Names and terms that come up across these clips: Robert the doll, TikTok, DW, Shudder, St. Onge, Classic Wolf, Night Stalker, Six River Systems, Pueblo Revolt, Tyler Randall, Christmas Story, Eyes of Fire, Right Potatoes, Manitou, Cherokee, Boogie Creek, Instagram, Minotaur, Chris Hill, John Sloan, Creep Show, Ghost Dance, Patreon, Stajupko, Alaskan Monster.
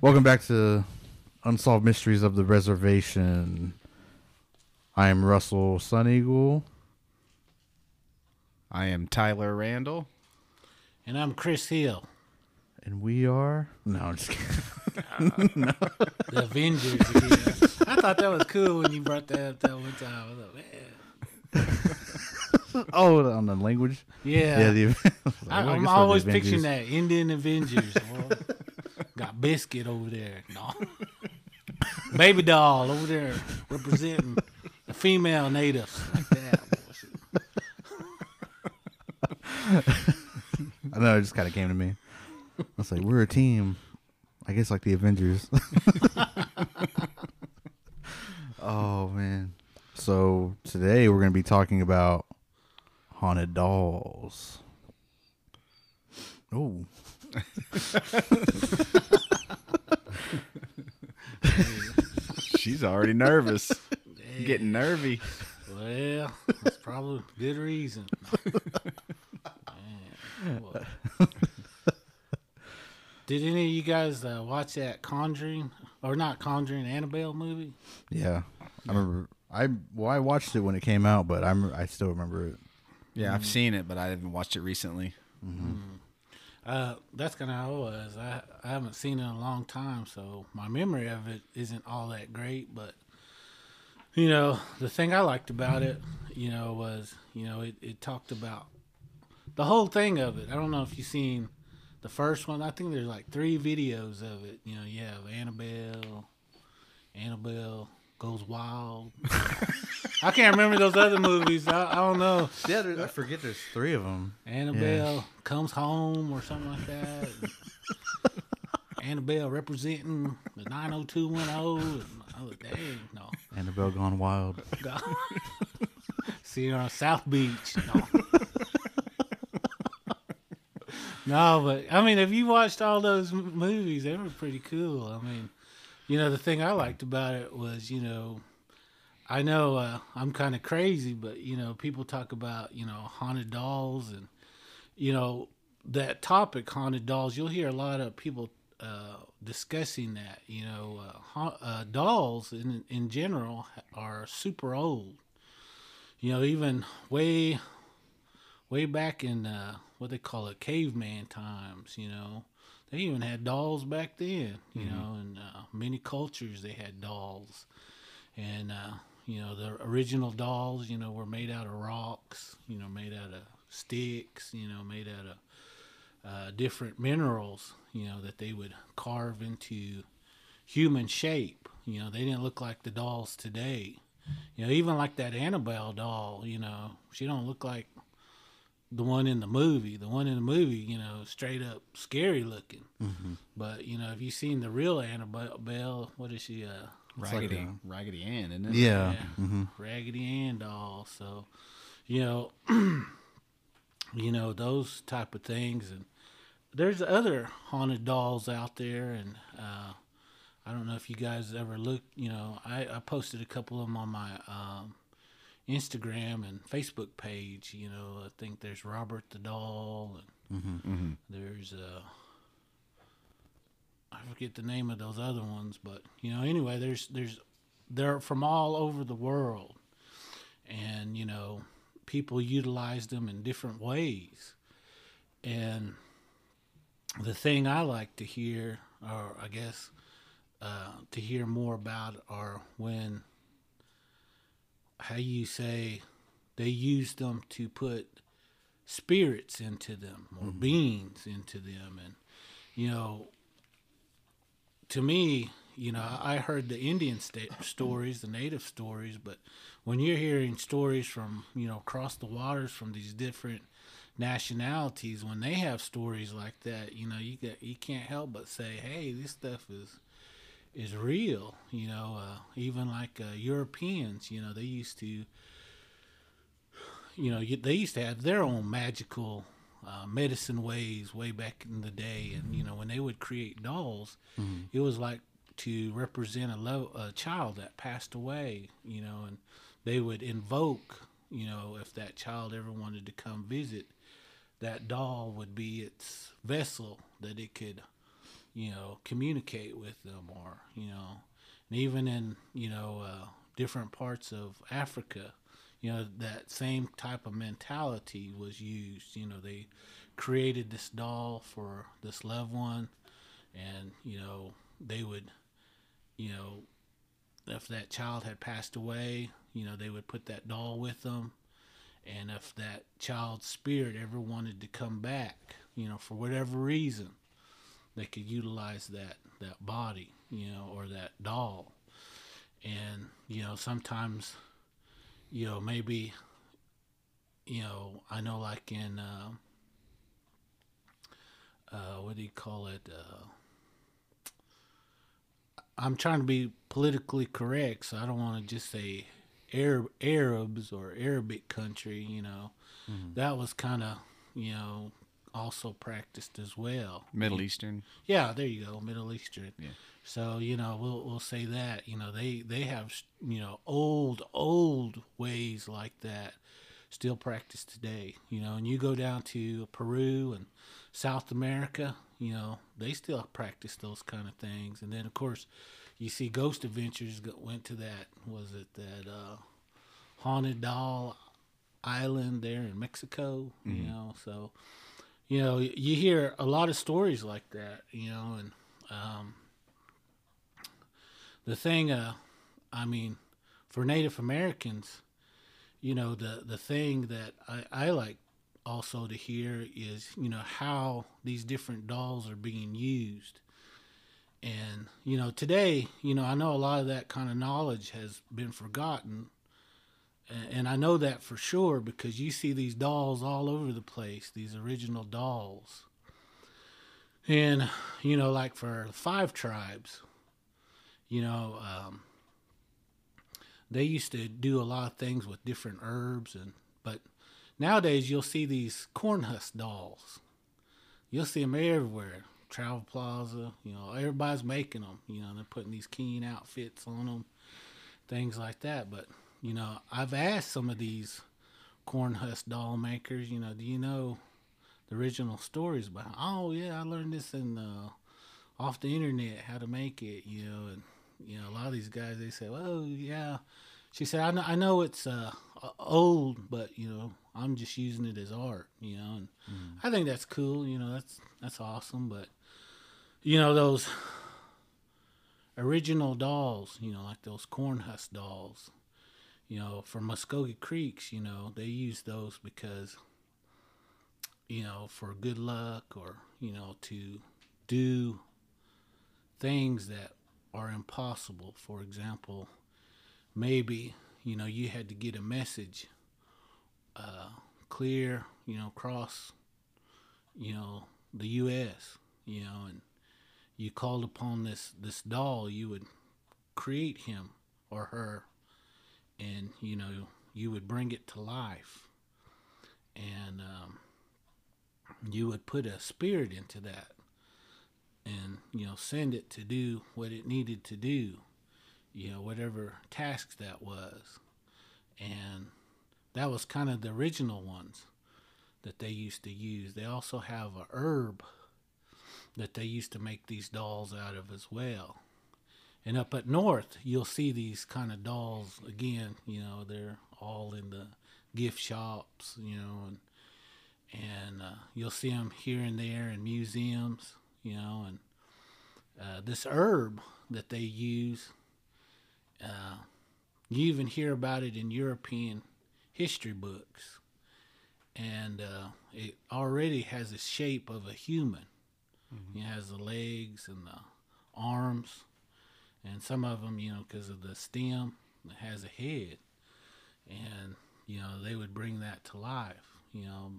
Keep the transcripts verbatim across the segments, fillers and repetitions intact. Welcome back to Unsolved Mysteries of the Reservation. I am Russell Sun Eagle. I am Tyler Randall. And I'm Chris Hill. And we are... No, I'm just kidding. No. The Avengers again. I thought that was cool when you brought that up that one time. I was like, man. Oh, on the language? Yeah. yeah the, like, I, I'm I always picturing that. Indian Avengers. Got Biscuit over there. No. Baby Doll over there representing the female natives. Like that. I know, it just kind of came to me. I was like, we're a team. I guess like the Avengers. Oh, man. So today we're going to be talking about haunted dolls. Oh. She's already nervous. Damn. Getting nervy. Well, that's probably a good reason. Man, did any of you guys uh, watch that Conjuring or not Conjuring Annabelle movie? Yeah, I remember. I well, I watched it when it came out, but I'm I still remember it. Yeah, mm-hmm. I've seen it, but I haven't watched it recently. Mm-hmm. Mm-hmm. Uh, that's kind of how it was. I, I haven't seen it in a long time, so my memory of it isn't all that great. But, you know, the thing I liked about it, you know, was, you know, it, it talked about the whole thing of it. I don't know if you've seen the first one. I think there's like three videos of it. You know, you have Annabelle, Annabelle Goes Wild. I can't remember those other movies. I, I don't know. Yeah, I forget there's three of them. Annabelle yeah. Comes Home or something like that. Annabelle representing the nine oh two one oh. I was, dang, no. Annabelle Gone Wild. See her on South Beach. No. No, but, I mean, if you watched all those movies, they were pretty cool. I mean, you know, the thing I liked about it was, you know, I know uh, I'm kind of crazy, but, you know, people talk about, you know, haunted dolls and, you know, that topic, haunted dolls. You'll hear a lot of people uh, discussing that, you know, uh, ha uh, dolls in, in general are super old. You know, even way, way back in uh, what they call it, caveman times, you know. They even had dolls back then, you mm-hmm. know, and uh, many cultures they had dolls. And, uh, you know, the original dolls, you know, were made out of rocks, you know, made out of sticks, you know, made out of uh, different minerals, you know, that they would carve into human shape. You know, they didn't look like the dolls today. You know, even like that Annabelle doll, you know, she don't look like the one in the movie. The one in the movie, you know, straight up scary looking. Mm-hmm. But, you know, if you've seen the real Annabelle, what is she, uh... Raggedy, like a, Raggedy Ann, isn't it? Yeah. yeah. Mm-hmm. Raggedy Ann doll. So, you know, you know, those type of things. And there's other haunted dolls out there. And uh, I don't know if you guys ever looked, you know, I, I posted a couple of them on my um, Instagram and Facebook page. You know, I think there's Robert the Doll. And mm-hmm, mm-hmm. There's... Uh, I forget the name of those other ones, but, you know, anyway, there's, there's, they're from all over the world, and, you know, people utilize them in different ways. And the thing I like to hear, or I guess, uh, to hear more about are when, how you say they use them to put spirits into them or mm-hmm. beings into them. And, you know, to me, you know, I heard the Indian st stories, the native stories, but when you're hearing stories from, you know, across the waters from these different nationalities, when they have stories like that, you know, you get, you can't help but say, hey, this stuff is is real. You know, uh, even like uh, Europeans, you know, they used to, you know, they used to have their own magical Uh, medicine ways way back in the day. And, you know, when they would create dolls, mm-hmm. it was like to represent a, lo a child that passed away, you know, and they would invoke, you know, if that child ever wanted to come visit, that doll would be its vessel that it could, you know, communicate with them, or, you know, and even in, you know, uh, different parts of Africa, you know, that same type of mentality was used. You know, they created this doll for this loved one, and, you know, they would, you know, if that child had passed away, you know, they would put that doll with them. And if that child's spirit ever wanted to come back, you know, for whatever reason, they could utilize that, that body, you know, or that doll. And, you know, sometimes, you know, maybe, you know, I know like in, uh, uh, what do you call it? Uh, I'm trying to be politically correct, so I don't want to just say Arab, Arabs or Arabic country, you know. Mm-hmm. That was kind of, you know, also practiced as well. Middle Eastern. Yeah, there you go, Middle Eastern. Yeah. So, you know, we'll we'll say that, you know, they they have, you know, old old ways like that still practiced today, you know. And you go down to Peru and South America, you know, they still practice those kind of things. And then of course, you see Ghost Adventures went to that, was it that uh, haunted doll island there in Mexico, mm-hmm. you know. So, you know, you hear a lot of stories like that, you know. And um, the thing, uh, I mean, for Native Americans, you know, the, the thing that I, I like also to hear is, you know, how these different dolls are being used. And, you know, today, you know, I know a lot of that kind of knowledge has been forgotten. And I know that for sure because you see these dolls all over the place, these original dolls. And, you know, like for the five tribes, you know, um, they used to do a lot of things with different herbs. and But nowadays you'll see these corn husk dolls. You'll see them everywhere. Travel Plaza, you know, everybody's making them, you know, they're putting these keen outfits on them, things like that. But, you know, I've asked some of these corn husk doll makers, you know, do you know the original stories behind? Oh yeah, I learned this in uh, off the internet how to make it, you know. And you know, a lot of these guys, they say, well, yeah, she said, I know, I know it's uh, old, but you know, I'm just using it as art, you know. And mm. I think that's cool, you know, that's that's awesome. But you know, those original dolls, you know, like those corn husk dolls, you know, for Muskogee Creeks, you know, they use those because, you know, for good luck or, you know, to do things that are impossible. For example, maybe, you know, you had to get a message uh, clear, you know, across, you know, the U S, you know, and you called upon this, this doll, you would create him or her, and, you know, you would bring it to life, and um, you would put a spirit into that, and, you know, send it to do what it needed to do, you know, whatever task that was. And that was kind of the original ones that they used to use. They also have a herb that they used to make these dolls out of as well. And up at north, you'll see these kind of dolls again. You know, they're all in the gift shops, you know, and and uh, you'll see them here and there in museums, you know. And uh, this herb that they use, uh, you even hear about it in European history books. And uh, it already has the shape of a human. Mm-hmm. It has the legs and the arms, and some of them, you know, because of the stem, it has a head. And, you know, they would bring that to life, you know,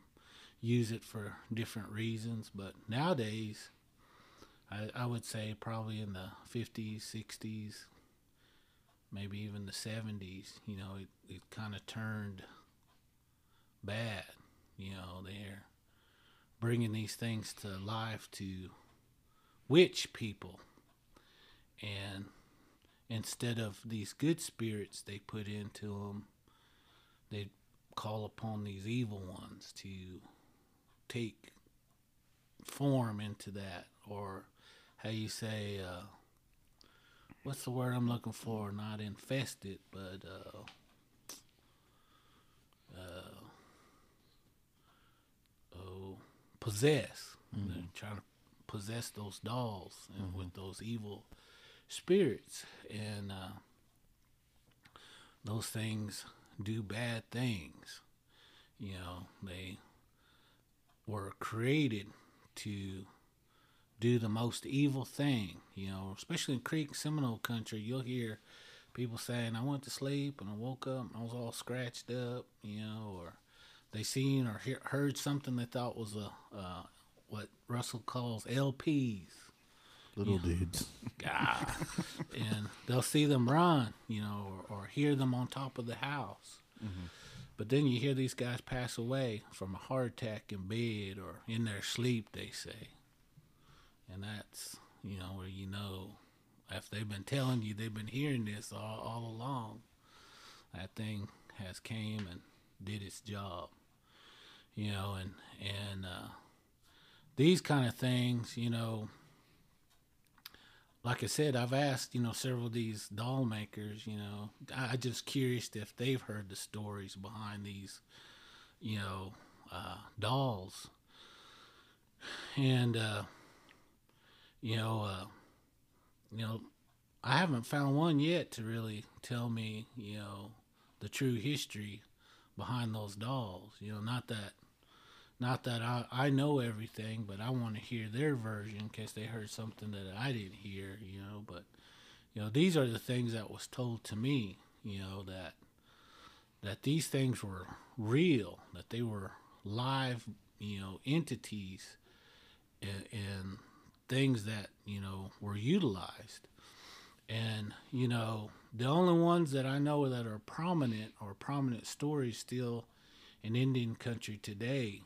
use it for different reasons. But nowadays, I, I would say probably in the fifties, sixties, maybe even the seventies, you know, it, it kind of turned bad, you know, there. Bringing these things to life to witch people, and instead of these good spirits they put into them, they call upon these evil ones to take form into that, or how you say, uh, what's the word I'm looking for? Not infested, but uh, uh, oh, possess. Mm-hmm. They're trying to possess those dolls and mm-hmm. with those evil spirits, and uh, those things do bad things. You know, they were created to do the most evil thing, you know, especially in Creek Seminole country. You'll hear people saying, I went to sleep and I woke up and I was all scratched up, you know, or they seen or he- heard something they thought was a uh, what Russell calls L Ps. Little you know, dudes. God. And they'll see them run, you know, or, or hear them on top of the house. Mm-hmm. But then you hear these guys pass away from a heart attack in bed or in their sleep, they say. And that's, you know, where you know, if they've been telling you, they've been hearing this all, all along, that thing has came and did its job. You know, and, and uh, these kind of things, you know, like I said, I've asked, you know, several of these doll makers, you know, I, I just curious if they've heard the stories behind these, you know, uh, dolls. And, uh, you know, uh, you know, I haven't found one yet to really tell me, you know, the true history behind those dolls. You know, not that, not that I, I know everything, but I want to hear their version in case they heard something that I didn't hear, you know. But, you know, these are the things that was told to me, you know, that that these things were real, that they were live, you know, entities and, and things that, you know, were utilized. And, you know, the only ones that I know that are prominent or prominent stories still in Indian country today,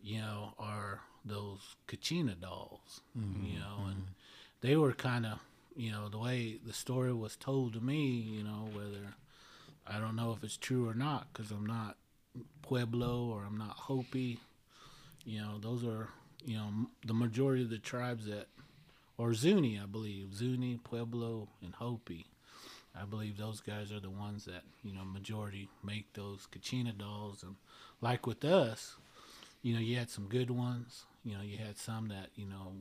you know, are those Kachina dolls, mm-hmm, you know, mm-hmm. and they were kind of, you know, the way the story was told to me, you know, whether, I don't know if it's true or not, because I'm not Pueblo or I'm not Hopi, you know, those are, you know, the majority of the tribes that, or Zuni, I believe, Zuni, Pueblo, and Hopi, I believe those guys are the ones that, you know, majority make those Kachina dolls. And like with us, you know, you had some good ones. You know, you had some that, you know,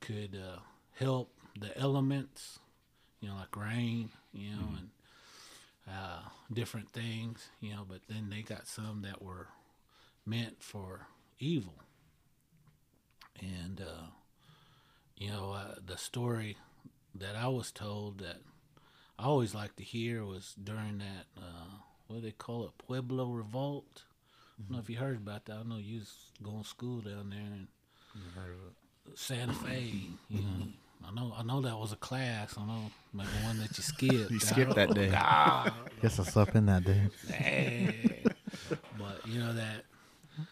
could uh, help the elements, you know, like rain, you know, mm-hmm. and uh, different things, you know. But then they got some that were meant for evil. And, uh, you know, uh, the story that I was told that I always like to hear was during that, uh, what do they call it, Pueblo Revolt? I don't know if you heard about that. I know you was going to school down there in Santa Fe. You know, I know I know that was a class. I know maybe one that you skipped. You skipped that day. God. Guess I slept in that day. Yeah. But, you know, that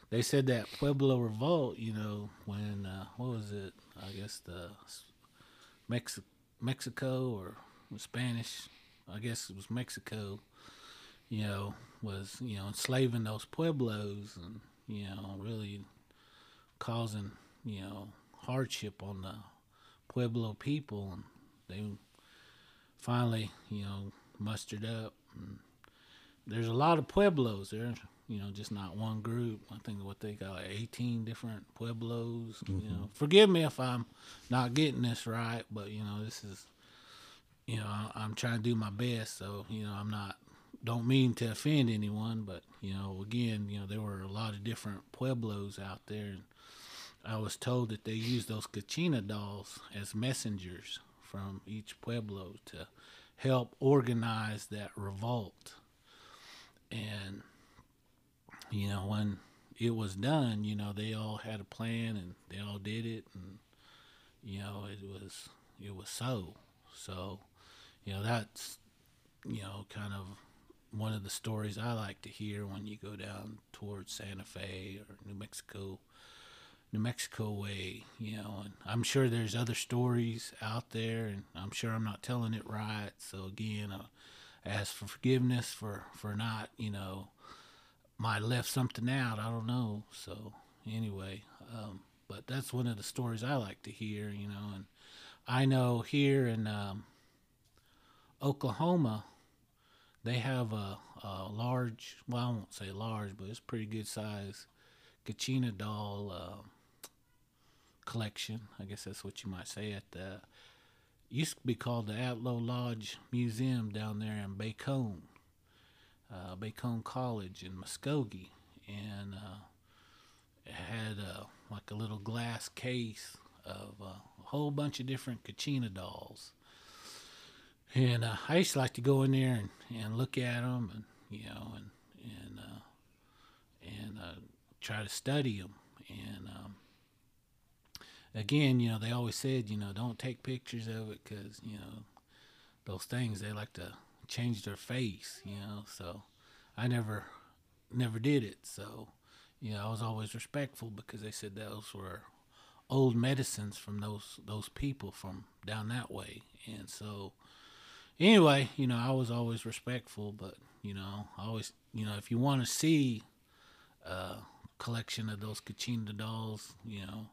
they said that Pueblo Revolt, you know, when, uh, what was it? I guess the Mex- Mexico or Spanish, I guess it was Mexico, you know, was, you know, enslaving those Pueblos and, you know, really causing, you know, hardship on the Pueblo people. And they finally, you know, mustered up. And there's a lot of Pueblos there, you know, just not one group. I think what they got, like eighteen different Pueblos, mm-hmm. you know. Forgive me if I'm not getting this right, but, you know, this is, you know, I'm trying to do my best, so, you know, I'm not, don't mean to offend anyone, but, you know, again, you know, there were a lot of different Pueblos out there. And I was told that they used those Kachina dolls as messengers from each Pueblo to help organize that revolt. And, you know, when it was done, you know, they all had a plan and they all did it. And, you know, it was, it was so, so, you know, that's, you know, kind of one of the stories I like to hear when you go down towards Santa Fe or New Mexico, New Mexico way, you know. And I'm sure there's other stories out there, and I'm sure I'm not telling it right. So again, I ask for forgiveness for, for not, you know, might have left something out. I don't know. So anyway, um, But that's one of the stories I like to hear, you know. And I know here in um, Oklahoma, they have a, a large, well, I won't say large, but it's pretty good size Kachina doll uh, collection. I guess that's what you might say. At the used to be called the Atlo Lodge Museum down there in Bacon, uh, Bacon College in Muskogee, and uh, it had uh, like a little glass case of uh, a whole bunch of different Kachina dolls. And uh, I used to like to go in there and, and look at them, and you know, and and uh, and uh, try to study them. And um, again, you know, they always said, you know, don't take pictures of it because you know those things, they like to change their face, you know. So I never never did it. So you know, I was always respectful because they said those were old medicines from those those people from down that way, and so. Anyway, you know, I was always respectful, but, you know, I always, you know, if you want to see a collection of those Kachina dolls, you know,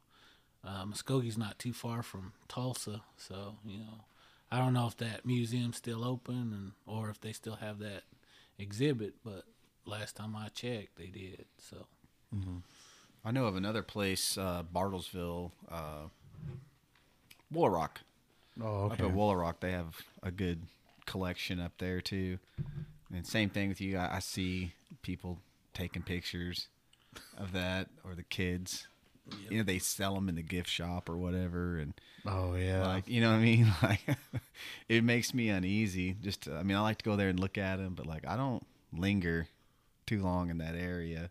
uh, Muskogee's not too far from Tulsa, so, you know, I don't know if that museum's still open and or if they still have that exhibit, but last time I checked, they did, so. Mm-hmm. I know of another place, uh, Bartlesville, uh, Willow Rock. Oh, okay. Up at Willow Rock, they have a good collection up there, too. And same thing with you. I, I see people taking pictures of that or the kids. Yep. You know, they sell them in the gift shop or whatever. And oh, yeah. Like, you know what I mean? Like, it makes me uneasy. Just, to, I mean, I like to go there and look at them, but, like, I don't linger too long in that area,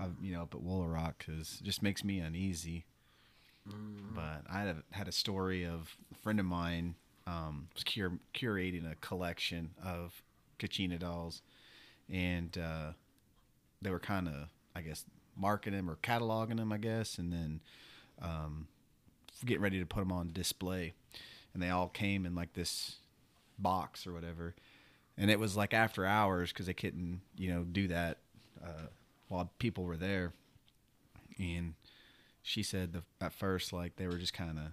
I, you know, up at Willow Rock because it just makes me uneasy. But I had a, had a story of a friend of mine um, was cur- curating a collection of Kachina dolls, and uh, they were kind of, I guess, marking them or cataloging them, I guess, and then um, getting ready to put them on display. And they all came in like this box or whatever, and it was like after hours because they couldn't, you know, do that uh, while people were there, and. She said the, at first, like, they were just kind of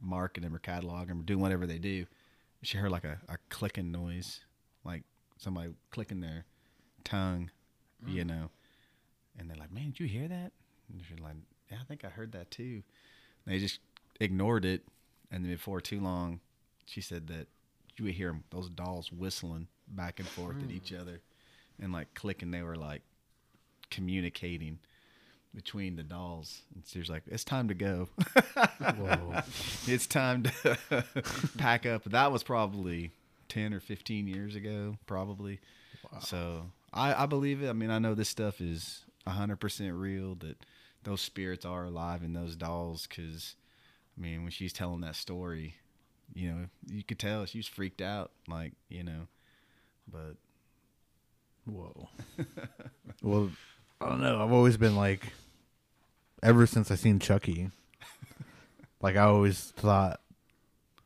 marking them or cataloging them or doing whatever they do. She heard, like, a, a clicking noise, like somebody clicking their tongue, mm. you know. And they're like, man, did you hear that? And she's like, yeah, I think I heard that, too. And they just ignored it. And then before too long, she said that you would hear them, those dolls whistling back and forth mm. at each other and, like, clicking. They were, like, communicating between the dolls, and she was like, it's time to go. Whoa. It's time to pack up. That was probably ten or fifteen years ago, probably. Wow. So I, I believe it. I mean, I know this stuff is one hundred percent real, that those spirits are alive in those dolls, because, I mean, when she's telling that story, you know, you could tell she was freaked out, like, you know, but. Whoa. Well, I don't know. I've always been like, ever since I seen Chucky, like I always thought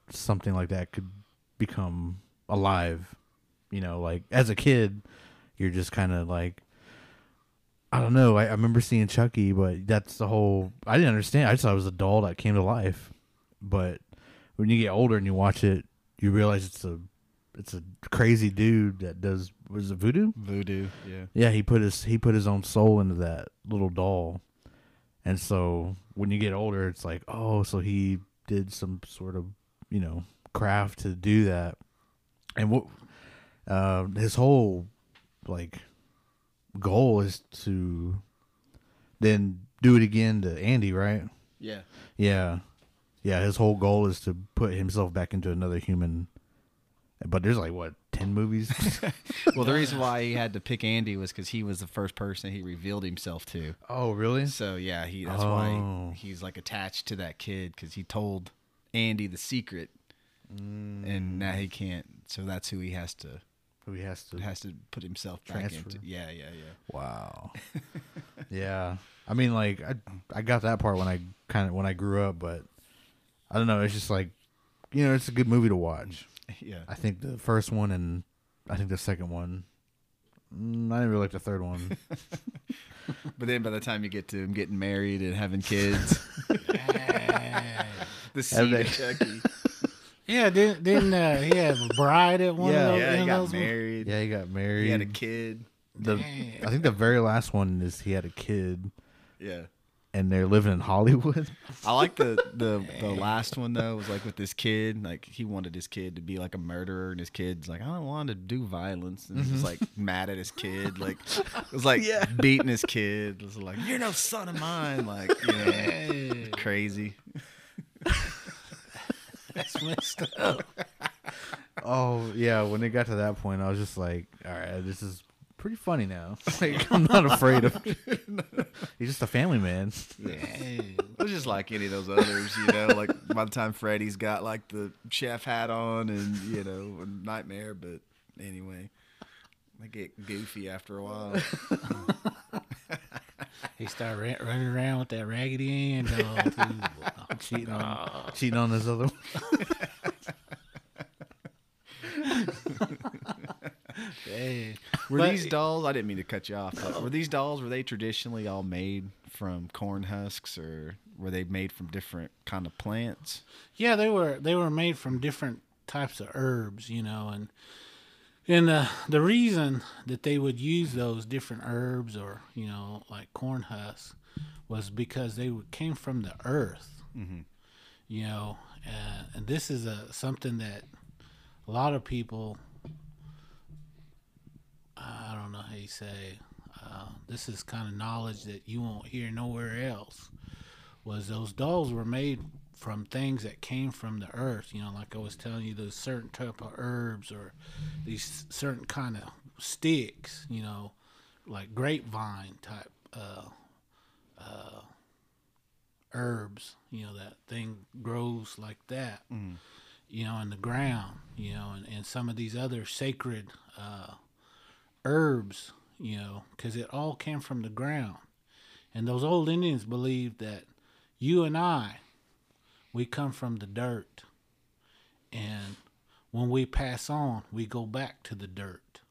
something like that could become alive. You know, like as a kid, you're just kind of like, I don't know. I, I remember seeing Chucky, but that's the whole. I didn't understand. I just thought it was a doll that came to life. But when you get older and you watch it, you realize it's a. It's a crazy dude that does, was it voodoo? Voodoo, yeah. Yeah, he put his he put his own soul into that little doll. And so when you get older, it's like, oh, so he did some sort of, you know, craft to do that. And what uh, his whole, like, goal is to then do it again to Andy, right? Yeah. Yeah. Yeah, his whole goal is to put himself back into another human. But there's like, what, ten movies? Well, the reason why he had to pick Andy was because he was the first person he revealed himself to. Oh, really? So, yeah, he that's oh. why he, he's like attached to that kid, because he told Andy the secret, mm. and now he can't. So that's who he has to Who he has to has to put himself transfer. back into. Yeah, yeah, yeah. Wow. Yeah. I mean, like, I I got that part when I kind of when I grew up, but I don't know. It's just like, you know, it's a good movie to watch. Yeah, I think the first one and I think the second one Mm, I didn't really like the third one. But then by the time you get to him getting married and having kids. Yeah. The seed of Chucky. Yeah, didn't, didn't uh, he have a bride at one yeah, of those? Yeah, he got married. Ones? Yeah, he got married. He had a kid. The, I think the very last one is he had a kid. Yeah. And they're living in Hollywood. I like the, the, the last one, though, was like with this kid. Like, he wanted his kid to be like a murderer, and his kid's like, I don't want to do violence. And mm-hmm. he was like mad at his kid. Like, it was like yeah. beating his kid. It was like, you're no son of mine. Like, you know, yeah. crazy. That's messed up. Oh, yeah. When it got to that point, I was just like, all right, this is pretty funny now. Like, I'm not afraid of he's just a family man. Yeah. It was just like any of those others, you know, like by the time Freddy's got like the chef hat on and, you know, a nightmare. But anyway, they get goofy after a while. He started ra- running around with that Raggedy Ann doll, too. I'm cheating on, oh. cheating on this other one. Hey. Were but, these dolls, I didn't mean to cut you off, but were these dolls, were they traditionally all made from corn husks, or were they made from different kind of plants? Yeah, they were they were made from different types of herbs, you know, and and uh, the reason that they would use those different herbs or, you know, like corn husks was because they came from the earth, mm-hmm. you know, uh, and this is a something that a lot of people... I don't know how you say, uh, this is kind of knowledge that you won't hear nowhere else, was those dolls were made from things that came from the earth. You know, like I was telling you, those certain type of herbs or these certain kind of sticks, you know, like grapevine type uh, uh, herbs, you know, that thing grows like that, mm. you know, in the ground, you know, and, and some of these other sacred uh herbs, you know, because it all came from the ground. And those old Indians believed that you and I, we come from the dirt. And when we pass on, we go back to the dirt.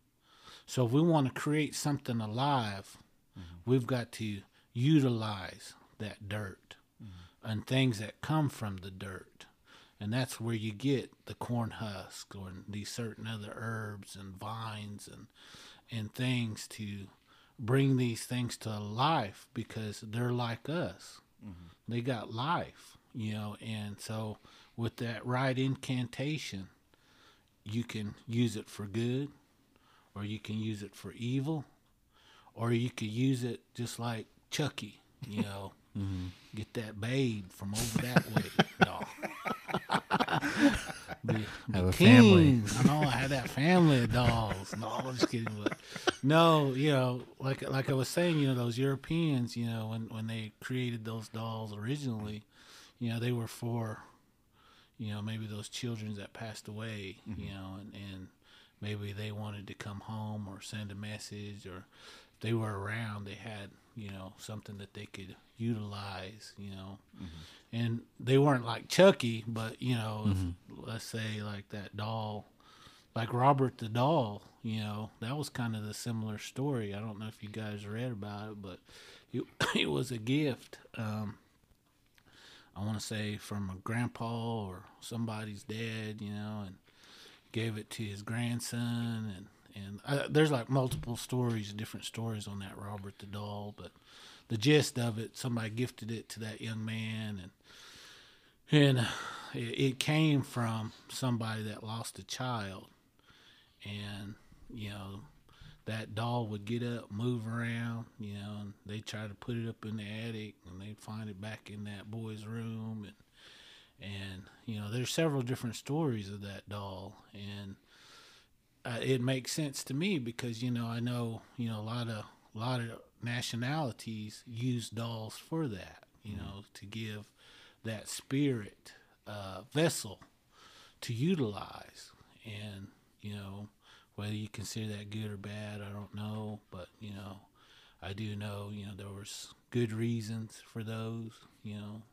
So if we want to create something alive, mm-hmm. we've got to utilize that dirt mm-hmm. and things that come from the dirt. And that's where you get the corn husk or these certain other herbs and vines and and things to bring these things to life, because they're like us. Mm-hmm. They got life, you know, and so with that right incantation, you can use it for good, or you can use it for evil, or you could use it just like Chucky, you know, mm-hmm. get that babe from over that way, dog. The, the have kings. A family. I know I had that family of dolls. No, I'm just kidding. But no, you know, like like I was saying, you know, those Europeans, you know, when, when they created those dolls originally, you know, they were for, you know, maybe those children that passed away, mm-hmm. you know, and, and maybe they wanted to come home or send a message, or if they were around, they had, you know, something that they could utilize, you know. Mm-hmm. And they weren't like Chucky, but, you know, mm-hmm. if, let's say like that doll, like Robert the doll, you know, that was kind of the similar story. I don't know if you guys read about it, but it, it was a gift. Um, I want to say from a grandpa or somebody's dad, you know, and gave it to his grandson, and And I, there's like multiple stories, different stories on that Robert the doll, but the gist of it, somebody gifted it to that young man, and and it, it came from somebody that lost a child, and you know that doll would get up, move around, you know, and they try to put it up in the attic, and they'd find it back in that boy's room, and and you know there's several different stories of that doll, and. Uh, it makes sense to me because, you know, I know, you know, a lot of a lot of nationalities use dolls for that, you know, mm-hmm. to give that spirit uh, vessel to utilize. And, you know, whether you consider that good or bad, I don't know. But, you know, I do know, you know, there was good reasons for those, you know,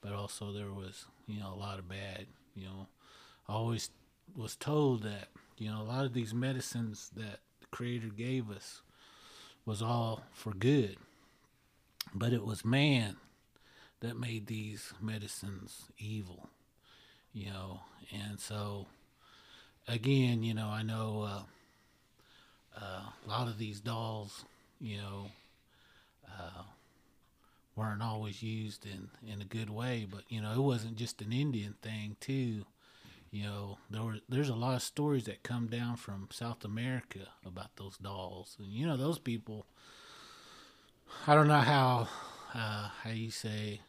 but also there was, you know, a lot of bad, you know. I always was told that, you know, a lot of these medicines that Creator gave us was all for good. But it was man that made these medicines evil, you know. And so, again, you know, I know uh, uh, a lot of these dolls, you know, uh, weren't always used in, in a good way. But, you know, it wasn't just an Indian thing, too. You know, there were, there's a lot of stories that come down from South America about those dolls. And, you know, those people, I don't know how, uh, how you say,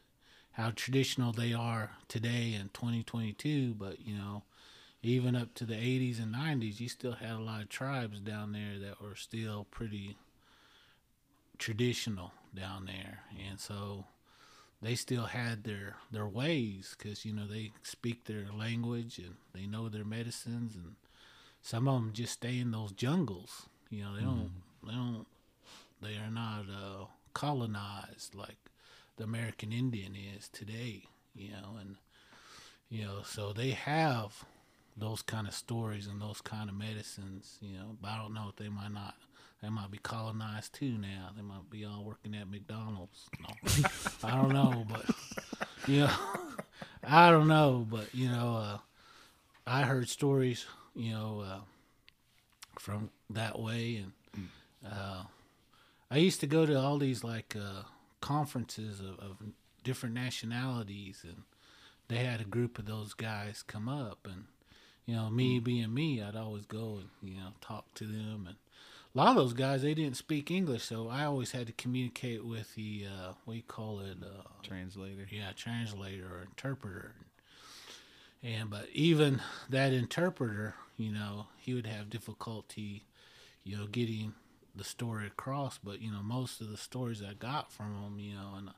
how traditional they are today in twenty twenty-two, but, you know, even up to the eighties and nineties, you still had a lot of tribes down there that were still pretty traditional down there. And so they still had their, their ways, because, you know, they speak their language and they know their medicines, and some of them just stay in those jungles. You know, they don't, mm-hmm. they don't, they are not uh, colonized like the American Indian is today, you know. And, you know, so they have those kind of stories and those kind of medicines, you know, but I don't know if they might not. They might be colonized too now. They might be all working at McDonald's. No, I don't know, but you know, I don't know, but you know, uh, I heard stories, you know, uh, from that way, and uh, I used to go to all these like uh, conferences of, of different nationalities, and they had a group of those guys come up, and you know, me being me, I'd always go and you know talk to them. And a lot of those guys, they didn't speak English, so I always had to communicate with the, uh, what do you call it? Uh, translator. Yeah, translator or interpreter. And but even that interpreter, you know, he would have difficulty, you know, getting the story across. But, you know, most of the stories I got from him, you know, and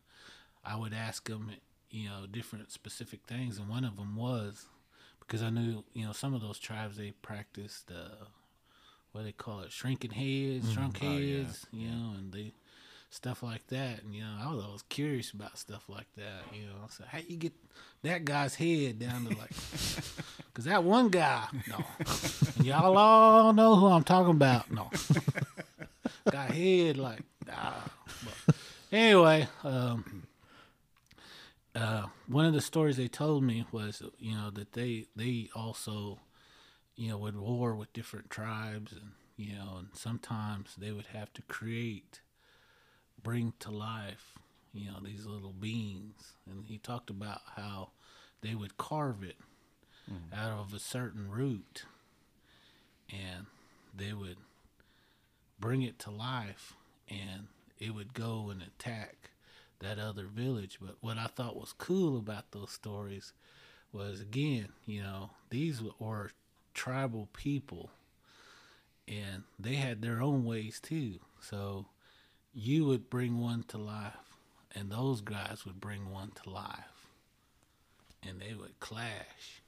I would ask him, you know, different specific things. And one of them was, because I knew, you know, some of those tribes, they practiced uh what they call it, shrinking heads, shrunk oh, heads, yeah. you know, and they stuff like that. And, you know, I was always curious about stuff like that, you know. So how you get that guy's head down to like, because that one guy, no, y'all all know who I'm talking about, no, got head like, ah. But anyway, um, uh, one of the stories they told me was, you know, that they, they also, you know, would war with different tribes, and, you know, and sometimes they would have to create, bring to life, you know, these little beings. And he talked about how they would carve it mm. out of a certain root, and they would bring it to life, and it would go and attack that other village. But what I thought was cool about those stories was, again, you know, these were, or tribal people, and they had their own ways too. So you would bring one to life, and those guys would bring one to life, and they would clash.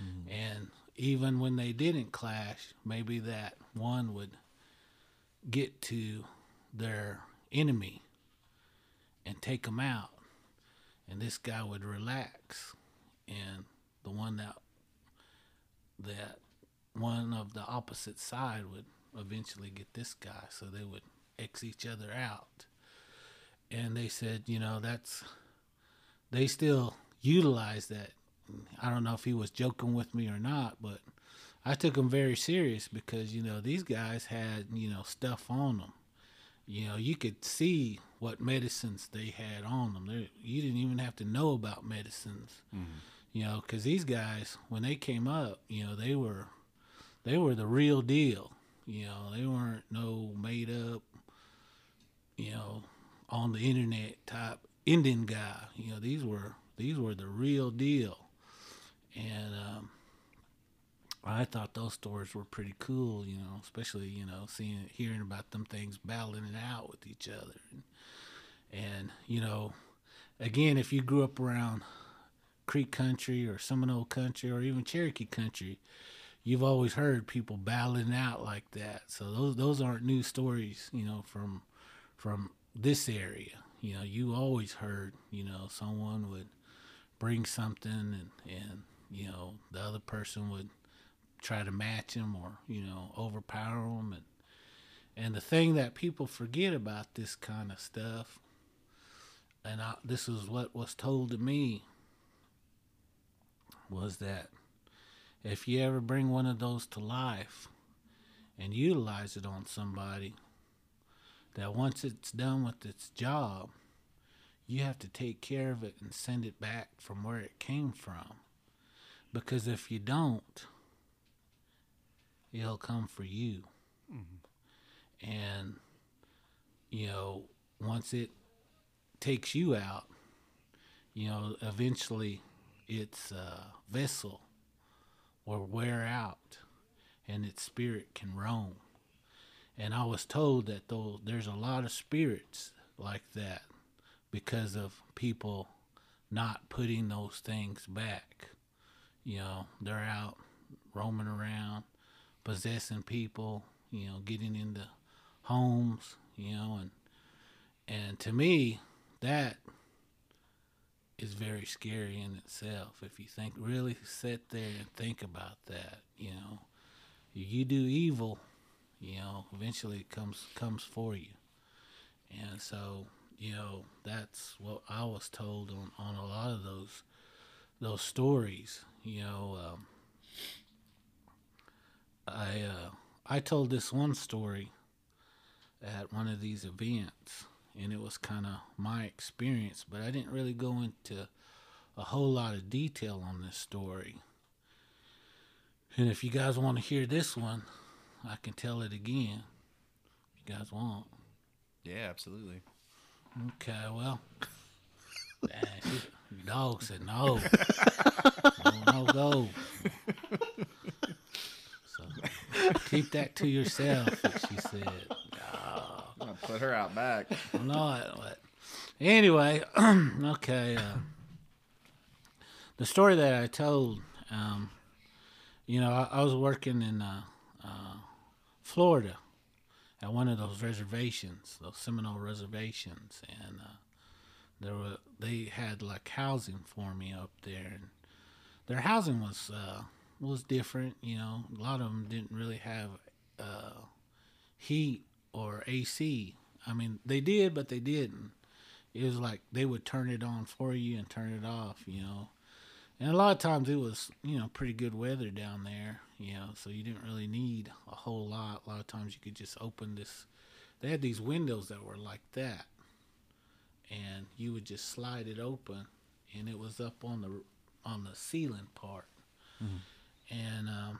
Mm-hmm. And even when they didn't clash, maybe that one would get to their enemy and take them out, and this guy would relax, and the one that that one of the opposite side would eventually get this guy, so they would X each other out. And they said, you know, that's, they still utilize that. I don't know if he was joking with me or not, but I took him very serious, because, you know, these guys had, you know, stuff on them. You know, you could see what medicines they had on them. They, you didn't even have to know about medicines. Mm-hmm. You know, because these guys, when they came up, you know, they were they were the real deal. You know, they weren't no made up, you know, on the internet type Indian guy. You know, these were these were the real deal. And um, I thought those stories were pretty cool, you know, especially, you know, seeing hearing about them things battling it out with each other. And, and you know, again, if you grew up around Creek country or Seminole country or even Cherokee country, you've always heard people battling out like that. So those those aren't new stories, you know, from from this area. You know, you always heard, you know, someone would bring something, and, and you know, the other person would try to match them or, you know, overpower them. And And the thing that people forget about this kind of stuff, and I, this is what was told to me, was that if you ever bring one of those to life and utilize it on somebody, that once it's done with its job, you have to take care of it and send it back from where it came from. Because if you don't, it'll come for you. Mm-hmm. And, you know, once it takes you out, you know, eventually its uh, vessel will wear out and its spirit can roam. And I was told that though there's a lot of spirits like that because of people not putting those things back. You know, they're out roaming around, possessing people, you know, getting into homes, you know, and and to me, that is very scary in itself. If you think, really sit there and think about that, you know, you do evil, you know, eventually it comes comes for you. And so, you know, that's what I was told on, on a lot of those those stories. You know, um, I uh, I told this one story at one of these events, and it was kind of my experience, but I didn't really go into a whole lot of detail on this story. And if you guys want to hear this one, I can tell it again if you guys want. Yeah, absolutely. Okay, well, dang, your dog said no. No, no, go. So keep that to yourself, she said. Oh. I'm going to put her out back. Well, no, I, but anyway, okay. Uh, the story that I told, um, you know, I, I was working in uh, uh, Florida at one of those reservations, those Seminole reservations, and uh, there were they had like housing for me up there, and their housing was uh, was different, you know. A lot of them didn't really have uh, heat or A C. I mean, they did, but they didn't. It was like they would turn it on for you and turn it off, you know. And a lot of times it was, you know, pretty good weather down there, you know, so you didn't really need a whole lot. A lot of times you could just open this. They had these windows that were like that, and you would just slide it open, and it was up on the on the ceiling part. Mm-hmm. And um,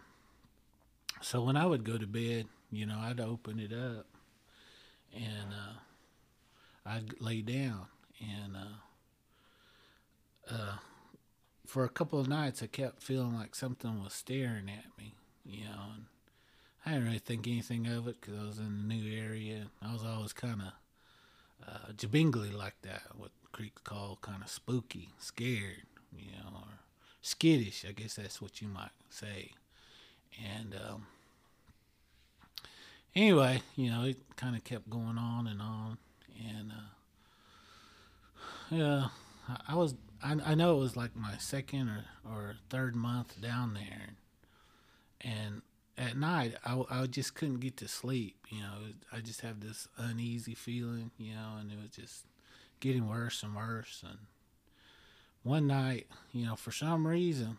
so when I would go to bed, you know, I'd open it up and uh, I'd lay down. And uh, uh, for a couple of nights, I kept feeling like something was staring at me, you know. And I didn't really think anything of it because I was in a new area. I was always kind of uh, jabingly like that, what Creeks call kind of spooky, scared, you know, or skittish, I guess that's what you might say. And um, anyway, you know, it kind of kept going on and on. And uh, yeah, I, I was, I, I know it was like my second or, or third month down there. And at night, I, I just couldn't get to sleep. You know, I just have this uneasy feeling, you know, and it was just getting worse and worse. And one night, you know, for some reason,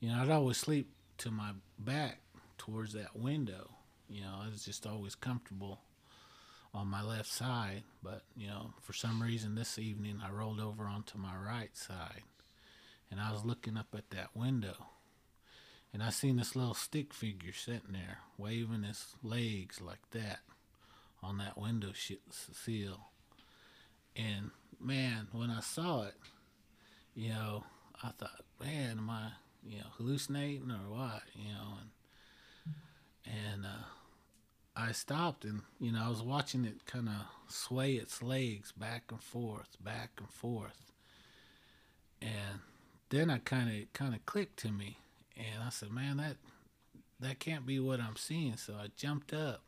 you know, I'd always sleep to my back towards that window. You know, I was just always comfortable on my left side. But, you know, for some reason this evening I rolled over onto my right side. And I was looking up at that window. And I seen this little stick figure sitting there, waving his legs like that on that window sill. And, man, when I saw it, you know, I thought, man, am I, you know, hallucinating or what, you know, and, and uh, I stopped and, you know, I was watching it kind of sway its legs back and forth, back and forth, and then I kind of, kind of clicked to me, and I said, man, that, that can't be what I'm seeing, so I jumped up,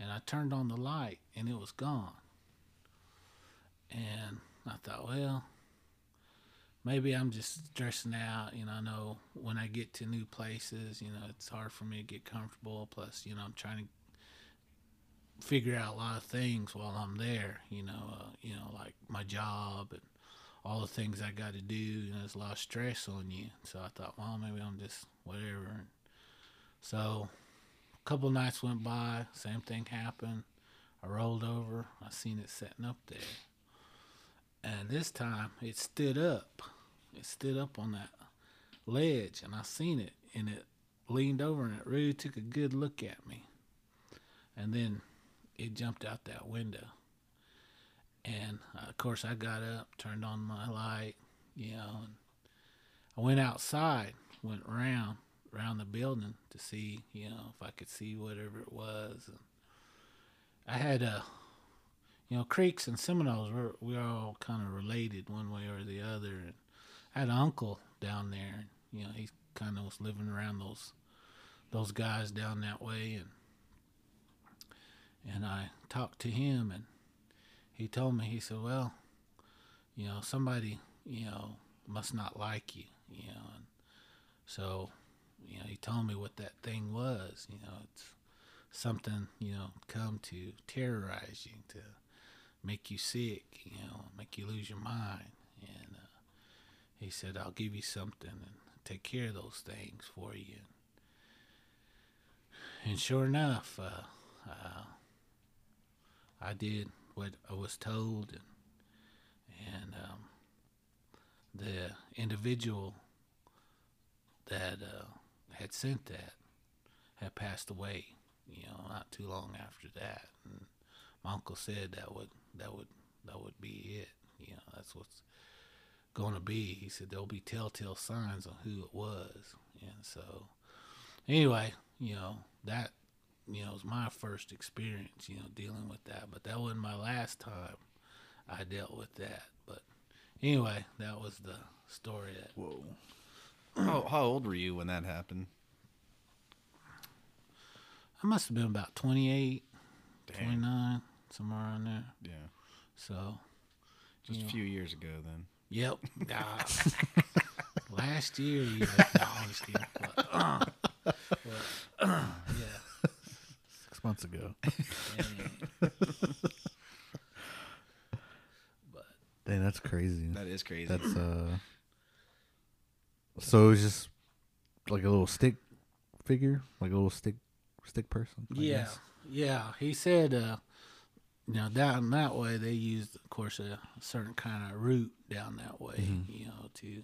and I turned on the light, and it was gone, and I thought, well, maybe I'm just stressing out, you know, I know when I get to new places, you know, it's hard for me to get comfortable, plus, you know, I'm trying to figure out a lot of things while I'm there, you know, uh, you know, like my job and all the things I got to do, you know, there's a lot of stress on you. So I thought, well, maybe I'm just whatever. And so a couple nights went by, same thing happened. I rolled over, I seen it setting up there. And this time it stood up. It stood up on that ledge, and I seen it, and it leaned over, and it really took a good look at me. And then it jumped out that window. And uh, of course I got up, turned on my light, you know, and I went outside, went around, around the building to see, you know, if I could see whatever it was. And I had a, you know, Creeks and Seminoles, we're, we're all kind of related one way or the other. And I had an uncle down there, and, you know, he kind of was living around those, those guys down that way. And And I talked to him, and he told me, he said, well, you know, somebody, you know, must not like you, you know. And so, you know, he told me what that thing was, you know, it's something, you know, come to terrorize you, to make you sick, you know, make you lose your mind. And uh, he said, I'll give you something and take care of those things for you. And sure enough, uh, uh, I did what I was told, and, and um, the individual that uh, had sent that had passed away, you know, not too long after that. And my uncle said that would that would that would be it, you know, that's what's going to be. He said there'll be telltale signs on who it was. And so, anyway, you know, that. You know, it was my first experience, you know, dealing with that. But that wasn't my last time I dealt with that. But anyway, that was the story. That, whoa. how, how old were you when that happened? I must have been about twenty-eight, damn. twenty-nine, somewhere around there. Yeah. So. Just a know. few years ago then. Yep. Nah. Last year. You know, no, I'm just kidding. But, uh, but, uh, yeah. Months ago. Dang. But dang, that's crazy. That is crazy. That's uh so it's just like a little stick figure, like a little stick stick person. I yeah. Guess. Yeah. He said uh you know, down that way they used of course a certain kind of root down that way, mm-hmm. you know, to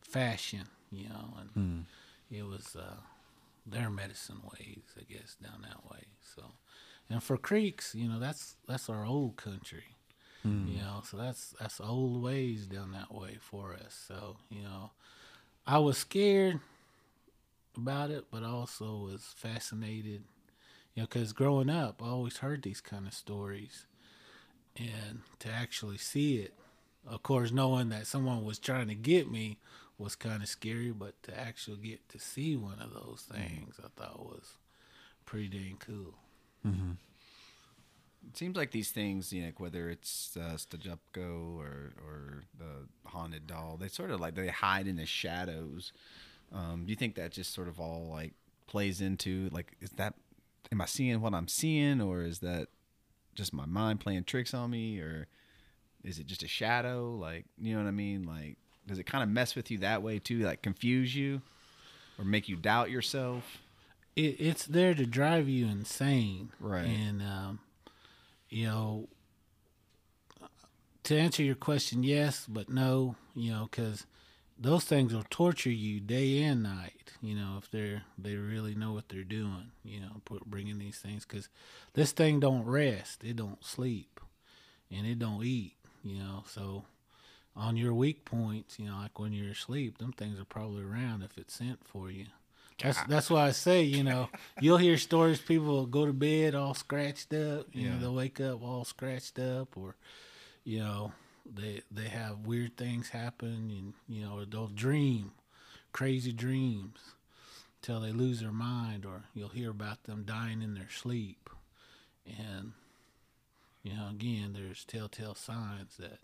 fashion, you know, and mm. it was uh their medicine ways, I guess, down that way. So, and for Creeks, you know, that's that's our old country, mm. you know, so that's that's old ways down that way for us. So, you know, I was scared about it, but also was fascinated, you know, because growing up, I always heard these kind of stories, and to actually see it, of course, knowing that someone was trying to get me was kind of scary, but to actually get to see one of those things, I thought was pretty dang cool. Mm-hmm. It seems like these things, you know, whether it's uh, Stajupko or or the haunted doll, they sort of like they hide in the shadows. Um, do you think that just sort of all like plays into like is that? Am I seeing what I'm seeing, or is that just my mind playing tricks on me, or is it just a shadow? Like, you know what I mean, like. Does it kind of mess with you that way too, like confuse you or make you doubt yourself? It, it's there to drive you insane. Right. And, um, you know, to answer your question, yes, but no, you know, because those things will torture you day and night, you know, if they're, they really know what they're doing, you know, bringing these things, because this thing don't rest, it don't sleep, and it don't eat, you know, so... On your weak points, you know, like when you're asleep, them things are probably around if it's sent for you. That's that's why I say, you know, you'll hear stories, people go to bed all scratched up, you yeah. know, they'll wake up all scratched up, or, you know, they they have weird things happen, and, you know, or they'll dream, crazy dreams, till they lose their mind, or you'll hear about them dying in their sleep. And, you know, again, there's telltale signs that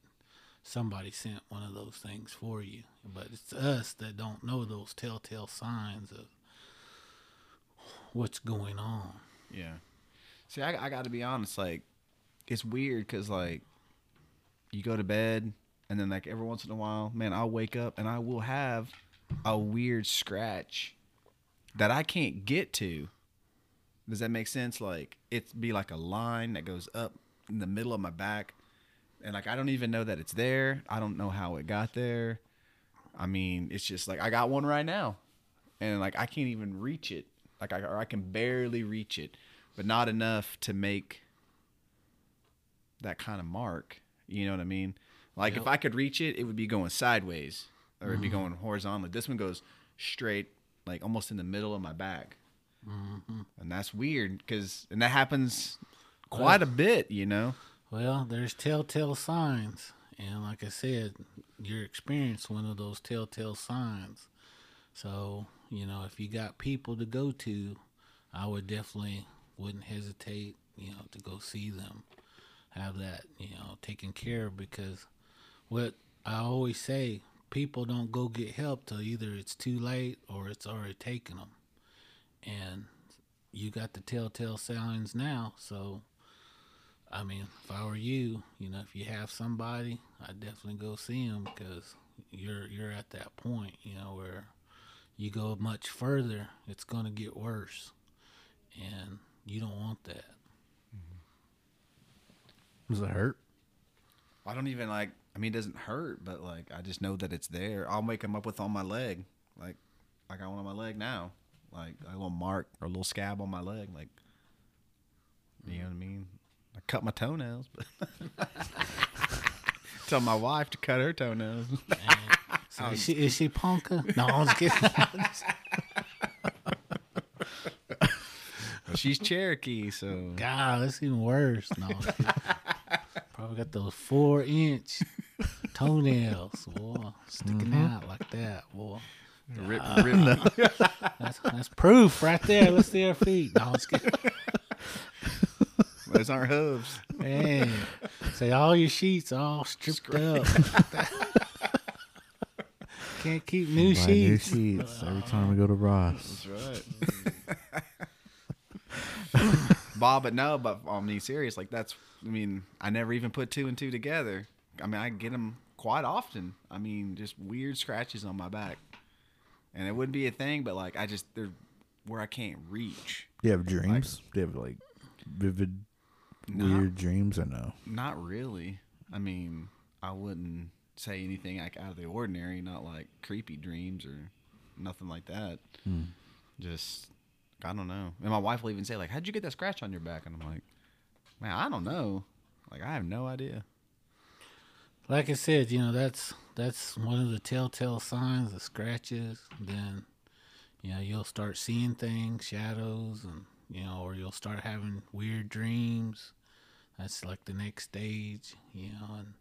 somebody sent one of those things for you, but it's us that don't know those telltale signs of what's going on. Yeah. See, I, I got to be honest. Like, it's weird because, like, you go to bed, and then, like, every once in a while, man, I'll wake up, and I will have a weird scratch that I can't get to. Does that make sense? Like, it'd be like a line that goes up in the middle of my back, and, like, I don't even know that it's there. I don't know how it got there. I mean, it's just, like, I got one right now, and, like, I can't even reach it. Like, I, or I can barely reach it, but not enough to make that kind of mark. You know what I mean? Like, yep. If I could reach it, it would be going sideways, or it'd mm-hmm. be going horizontally. This one goes straight, like, almost in the middle of my back. Mm-hmm. And that's weird, because, and that happens quite well, a bit, you know? Well, there's telltale signs. And like I said, you're experiencing one of those telltale signs. So, you know, if you got people to go to, I would definitely wouldn't hesitate, you know, to go see them, have that, you know, taken care of, because what I always say, people don't go get help till either it's too late or it's already taken them. And you got the telltale signs now. So, I mean, if I were you, you know, if you have somebody, I'd definitely go see them, because you're, you're at that point, you know, where you go much further, it's going to get worse, and you don't want that. Mm-hmm. Does it hurt? I don't even, like, I mean, it doesn't hurt, but, like, I just know that it's there. I'll make them up with on my leg. Like, I got one on my leg now. Like, a little mark or a little scab on my leg. Like, you mm-hmm. know what I mean? I cut my toenails, but tell my wife to cut her toenails. So is she, is she punka? No, I'm just kidding. She's Cherokee, so. God, that's even worse. No, probably got those four-inch toenails, boy, sticking mm-hmm. out like that, boy. The rip, uh, rip. No. That's, that's proof right there. Let's see her feet. No, I'm just kidding. Those aren't hooves. Man, say all your sheets all stripped Scra- up. Can't keep new sheets. new sheets every time we go to Ross. That's right. Bob, but no, but on me serious, like that's, I mean, I never even put two and two together. I mean, I get them quite often. I mean, just weird scratches on my back. And it wouldn't be a thing, but like I just, they're where I can't reach. Do you have dreams? Like, do you have like vivid, not, weird dreams? I know. Not really. I mean, I wouldn't say anything like out of the ordinary, not like creepy dreams or nothing like that. Mm. Just, I don't know. And my wife will even say, like, how'd you get that scratch on your back? And I'm like, man, I don't know. Like, I have no idea. Like I said, you know, that's that's one of the telltale signs, the scratches. Then, you know, you'll start seeing things, shadows, and, you know, or you'll start having weird dreams. That's like the next stage, you know, and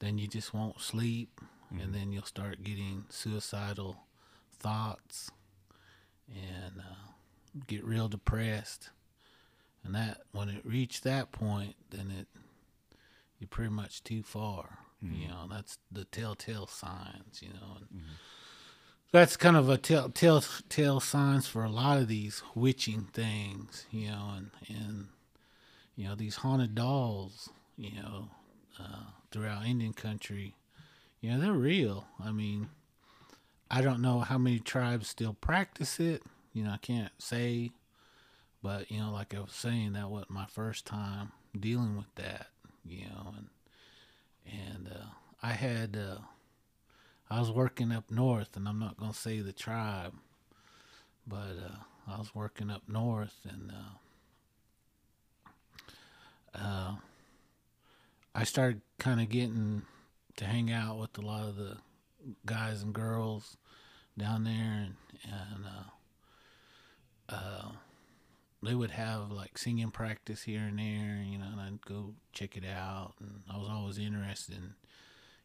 then you just won't sleep, mm-hmm. and then you'll start getting suicidal thoughts and uh, get real depressed. And that, when it reached that point, then it you're pretty much too far. Mm-hmm. You know, that's the telltale signs. You know, and mm-hmm. that's kind of a tell tell tell signs for a lot of these witching things. You know, and and you know these haunted dolls. You know. Uh, throughout Indian country, you know, they're real. I mean, I don't know how many tribes still practice it. You know, I can't say, but, you know, like I was saying, that wasn't my first time dealing with that, you know, and, and, uh, I had, uh, I was working up north, and I'm not going to say the tribe, but, uh, I was working up north, and, uh, uh, I started kind of getting to hang out with a lot of the guys and girls down there, and, and uh, uh, they would have like singing practice here and there, you know, and I'd go check it out. And I was always interested in,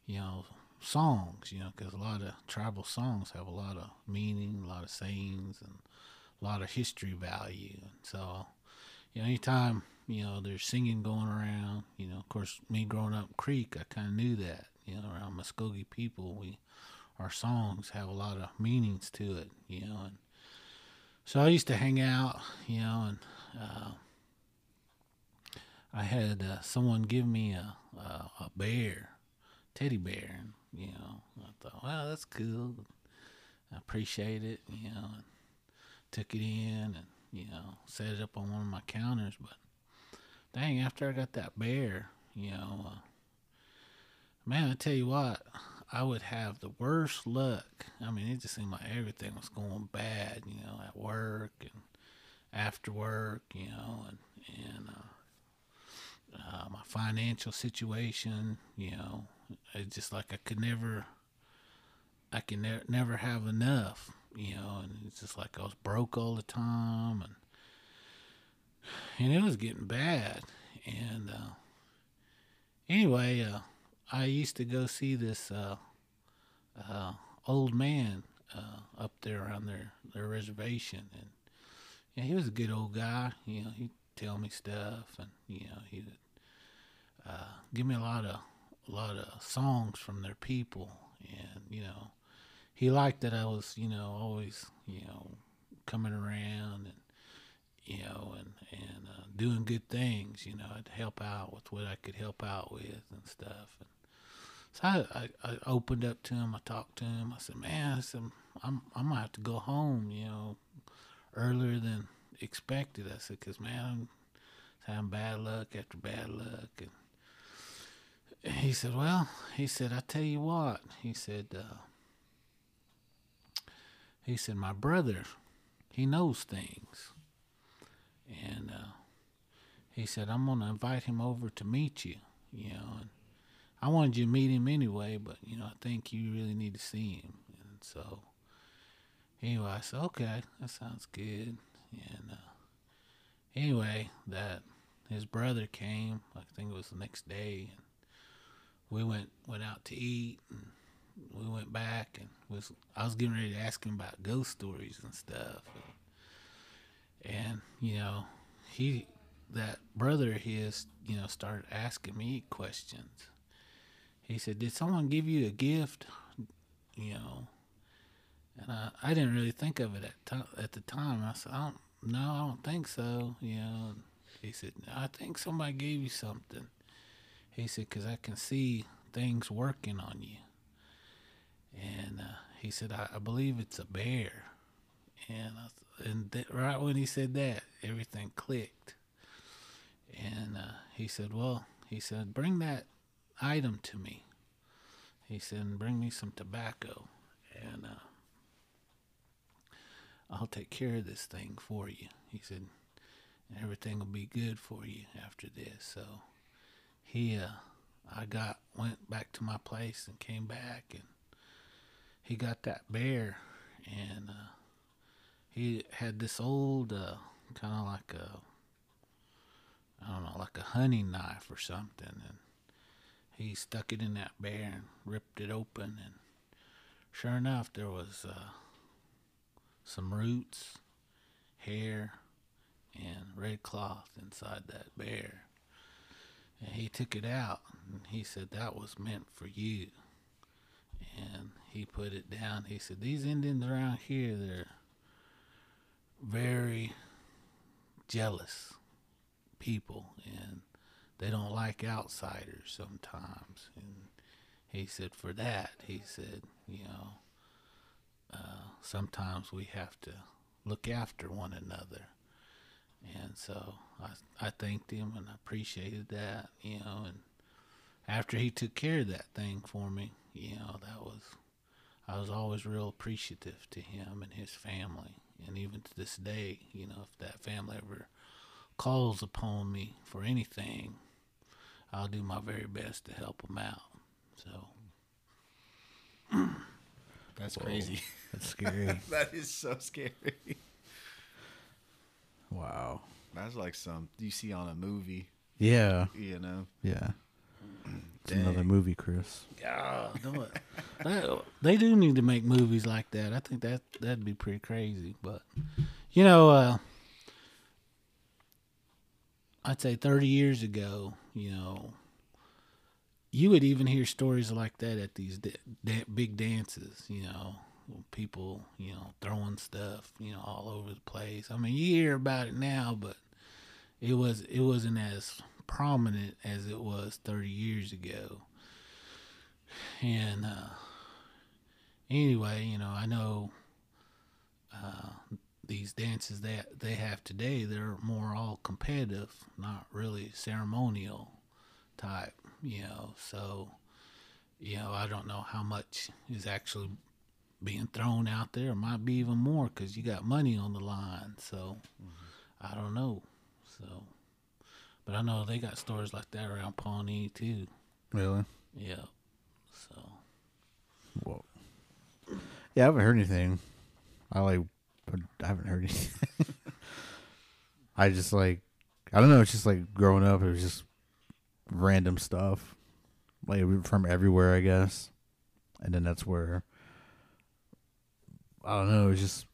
you know, songs, you know, because a lot of tribal songs have a lot of meaning, a lot of sayings, and a lot of history value. And so, you know, anytime, you know, there's singing going around, you know, of course, me growing up Creek, I kind of knew that, you know, around Muskogee people, we, our songs have a lot of meanings to it, you know, and so I used to hang out, you know, and uh, I had uh, someone give me a, a a bear, teddy bear. And, you know, I thought, wow, that's cool. I appreciate it. You know, and took it in and you know set it up on one of my counters. But dang, after I got that bear, you know, uh, man, I tell you what, I would have the worst luck. I mean, it just seemed like everything was going bad. You know, at work and after work. You know, and and. Uh, Uh, my financial situation, you know, it's just like I could never, I can ne- never have enough, you know, and it's just like I was broke all the time, and and it was getting bad, and uh, anyway, uh, I used to go see this uh, uh, old man uh, up there on their, their reservation, and yeah, he was a good old guy, you know, he tell me stuff, and you know he would uh, give me a lot of a lot of songs from their people, and you know he liked that I was you know always you know coming around and you know and and uh, doing good things. You know, I'd help out with what I could help out with and stuff. And so I, I, I opened up to him. I talked to him. I said, "Man, I said, I'm I'm gonna have to go home. You know, earlier than." Expected. I said, because man, I'm having bad luck after bad luck. And he said, well, he said, I tell you what, he said, uh, he said, my brother, he knows things. And uh, he said, I'm going to invite him over to meet you, you know. And I wanted you to meet him anyway, but, you know, I think you really need to see him. And so, anyway, I said, okay, that sounds good. And uh, anyway, that his brother came. I think it was the next day. And we went went out to eat, and we went back, and was I was getting ready to ask him about ghost stories and stuff. And, and you know, he that brother of his, you know, started asking me questions. He said, "Did someone give you a gift?" You know. And I, I didn't really think of it at, t- at the time. I said, I don't, no, I don't think so. You know, and he said, no, I think somebody gave you something. He said, because I can see things working on you. And uh, he said, I, I believe it's a bear. And, I, and th- right when he said that, everything clicked. And uh, he said, well, he said, bring that item to me. He said, and bring me some tobacco. And, uh, I'll take care of this thing for you. He said, everything will be good for you after this. So he, uh, I got, went back to my place and came back, and he got that bear, and uh, he had this old, uh, kind of like a, I don't know, like a hunting knife or something, and he stuck it in that bear and ripped it open, and sure enough, there was, uh, some roots, hair, and red cloth inside that bear. And he took it out, and he said, that was meant for you. And he put it down. He said, these Indians around here, they're very jealous people, and they don't like outsiders sometimes. And he said, for that, he said, you know, Uh, sometimes we have to look after one another. And so I, I thanked him, and I appreciated that, you know, and after he took care of that thing for me, you know, that was, I was always real appreciative to him and his family. And even to this day, you know, if that family ever calls upon me for anything, I'll do my very best to help them out. So... That's Whoa. Crazy. That's scary. That is so scary. Wow. That's like some you see on a movie. Yeah. You know? Yeah. It's another movie, Chris. Yeah. Oh, that, they do need to make movies like that. I think that, that'd be pretty crazy. But, you know, uh, I'd say thirty years ago, you know, you would even hear stories like that at these da- da- big dances, you know, people, you know, throwing stuff, you know, all over the place. I mean, you hear about it now, but it was it wasn't as prominent as it was thirty years ago. And uh, anyway, you know, I know uh, these dances that they have today, they're more all competitive, not really ceremonial type, you know. So, you know, I don't know how much is actually being thrown out there. It might be even more because you got money on the line. So, mm-hmm. I don't know. So, but I know they got stories like that around Pawnee too. Really? Yeah. So. Whoa. Yeah, I haven't heard anything. I like, I haven't heard anything. I just like, I don't know. It's just like growing up, it was just random stuff, like from everywhere, I guess. And then that's where, I don't know, it was just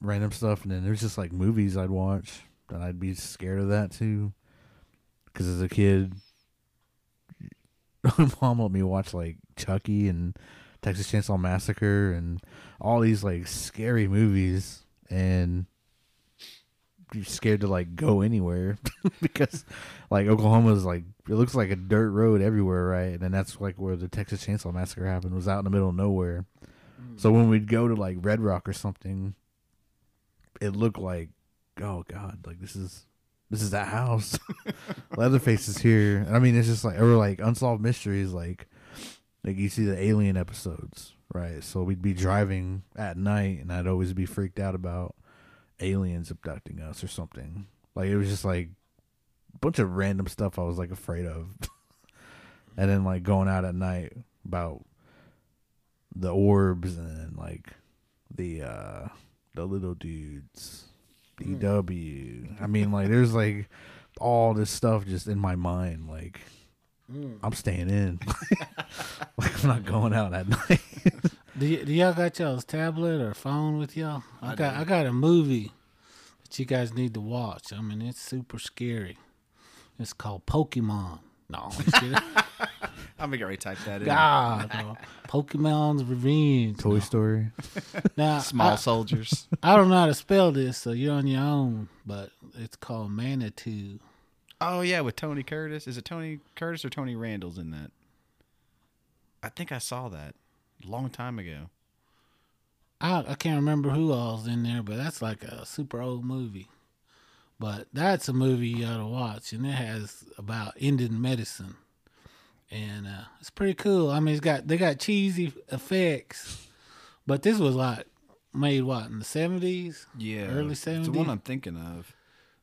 random stuff. And then there's just like movies I'd watch that I'd be scared of that too. Because as a kid, my mom let me watch like Chucky and Texas Chainsaw Massacre and all these like scary movies, and you're scared to like go anywhere because like Oklahoma's like, it looks like a dirt road everywhere, right? And then that's like where the Texas Chainsaw Massacre happened, was out in the middle of nowhere. Mm-hmm. So when we'd go to like Red Rock or something, it looked like, oh God, like this is this is that house. Leatherface is here. And I mean, it's just like, or like Unsolved Mysteries, like like you see the Alien episodes, right? So we'd be driving at night, and I'd always be freaked out about aliens abducting us or something. Like it was just like a bunch of random stuff I was like afraid of. And then like going out at night about the orbs and like the uh, the little dudes. D W. I mean, like, there's like all this stuff just in my mind. Like, mm. I'm staying in. Like, I'm not going out at night. do, y- do y'all got y'all's tablet or phone with y'all? I, I got do. I got a movie that you guys need to watch. I mean, it's super scary. It's called Pokemon. No, I'm kidding. I'm gonna retype that in. God, no. Pokemon's Revenge. Toy no. Story. Now, Small I, Soldiers. I don't know how to spell this, so you're on your own. But it's called Manitou. Oh yeah, with Tony Curtis. Is it Tony Curtis or Tony Randall's in that? I think I saw that a long time ago. I I can't remember who all's in there, but that's like a super old movie. But that's a movie you ought to watch, and it has about Indian medicine. And uh, it's pretty cool. I mean, it's got they got cheesy effects, but this was like made what in the seventies? Yeah, early seventies. It's the one I'm thinking of.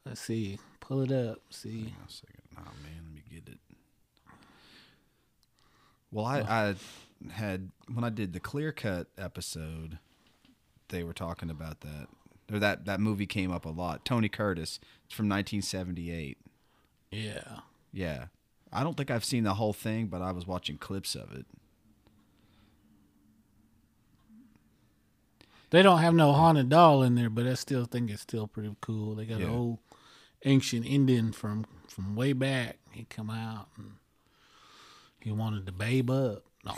Let's see, pull it up. See. Hang on a second. Oh man, let me get it. Well, I, oh. I had when I did the Clear Cut episode, they were talking about that. Or that that movie came up a lot. Tony Curtis. It's from nineteen seventy-eight. Yeah. Yeah. I don't think I've seen the whole thing, but I was watching clips of it. They don't have no haunted doll in there, but I still think it's still pretty cool. They got yeah. an old ancient Indian from, from way back. He come out and he wanted to babe up. No.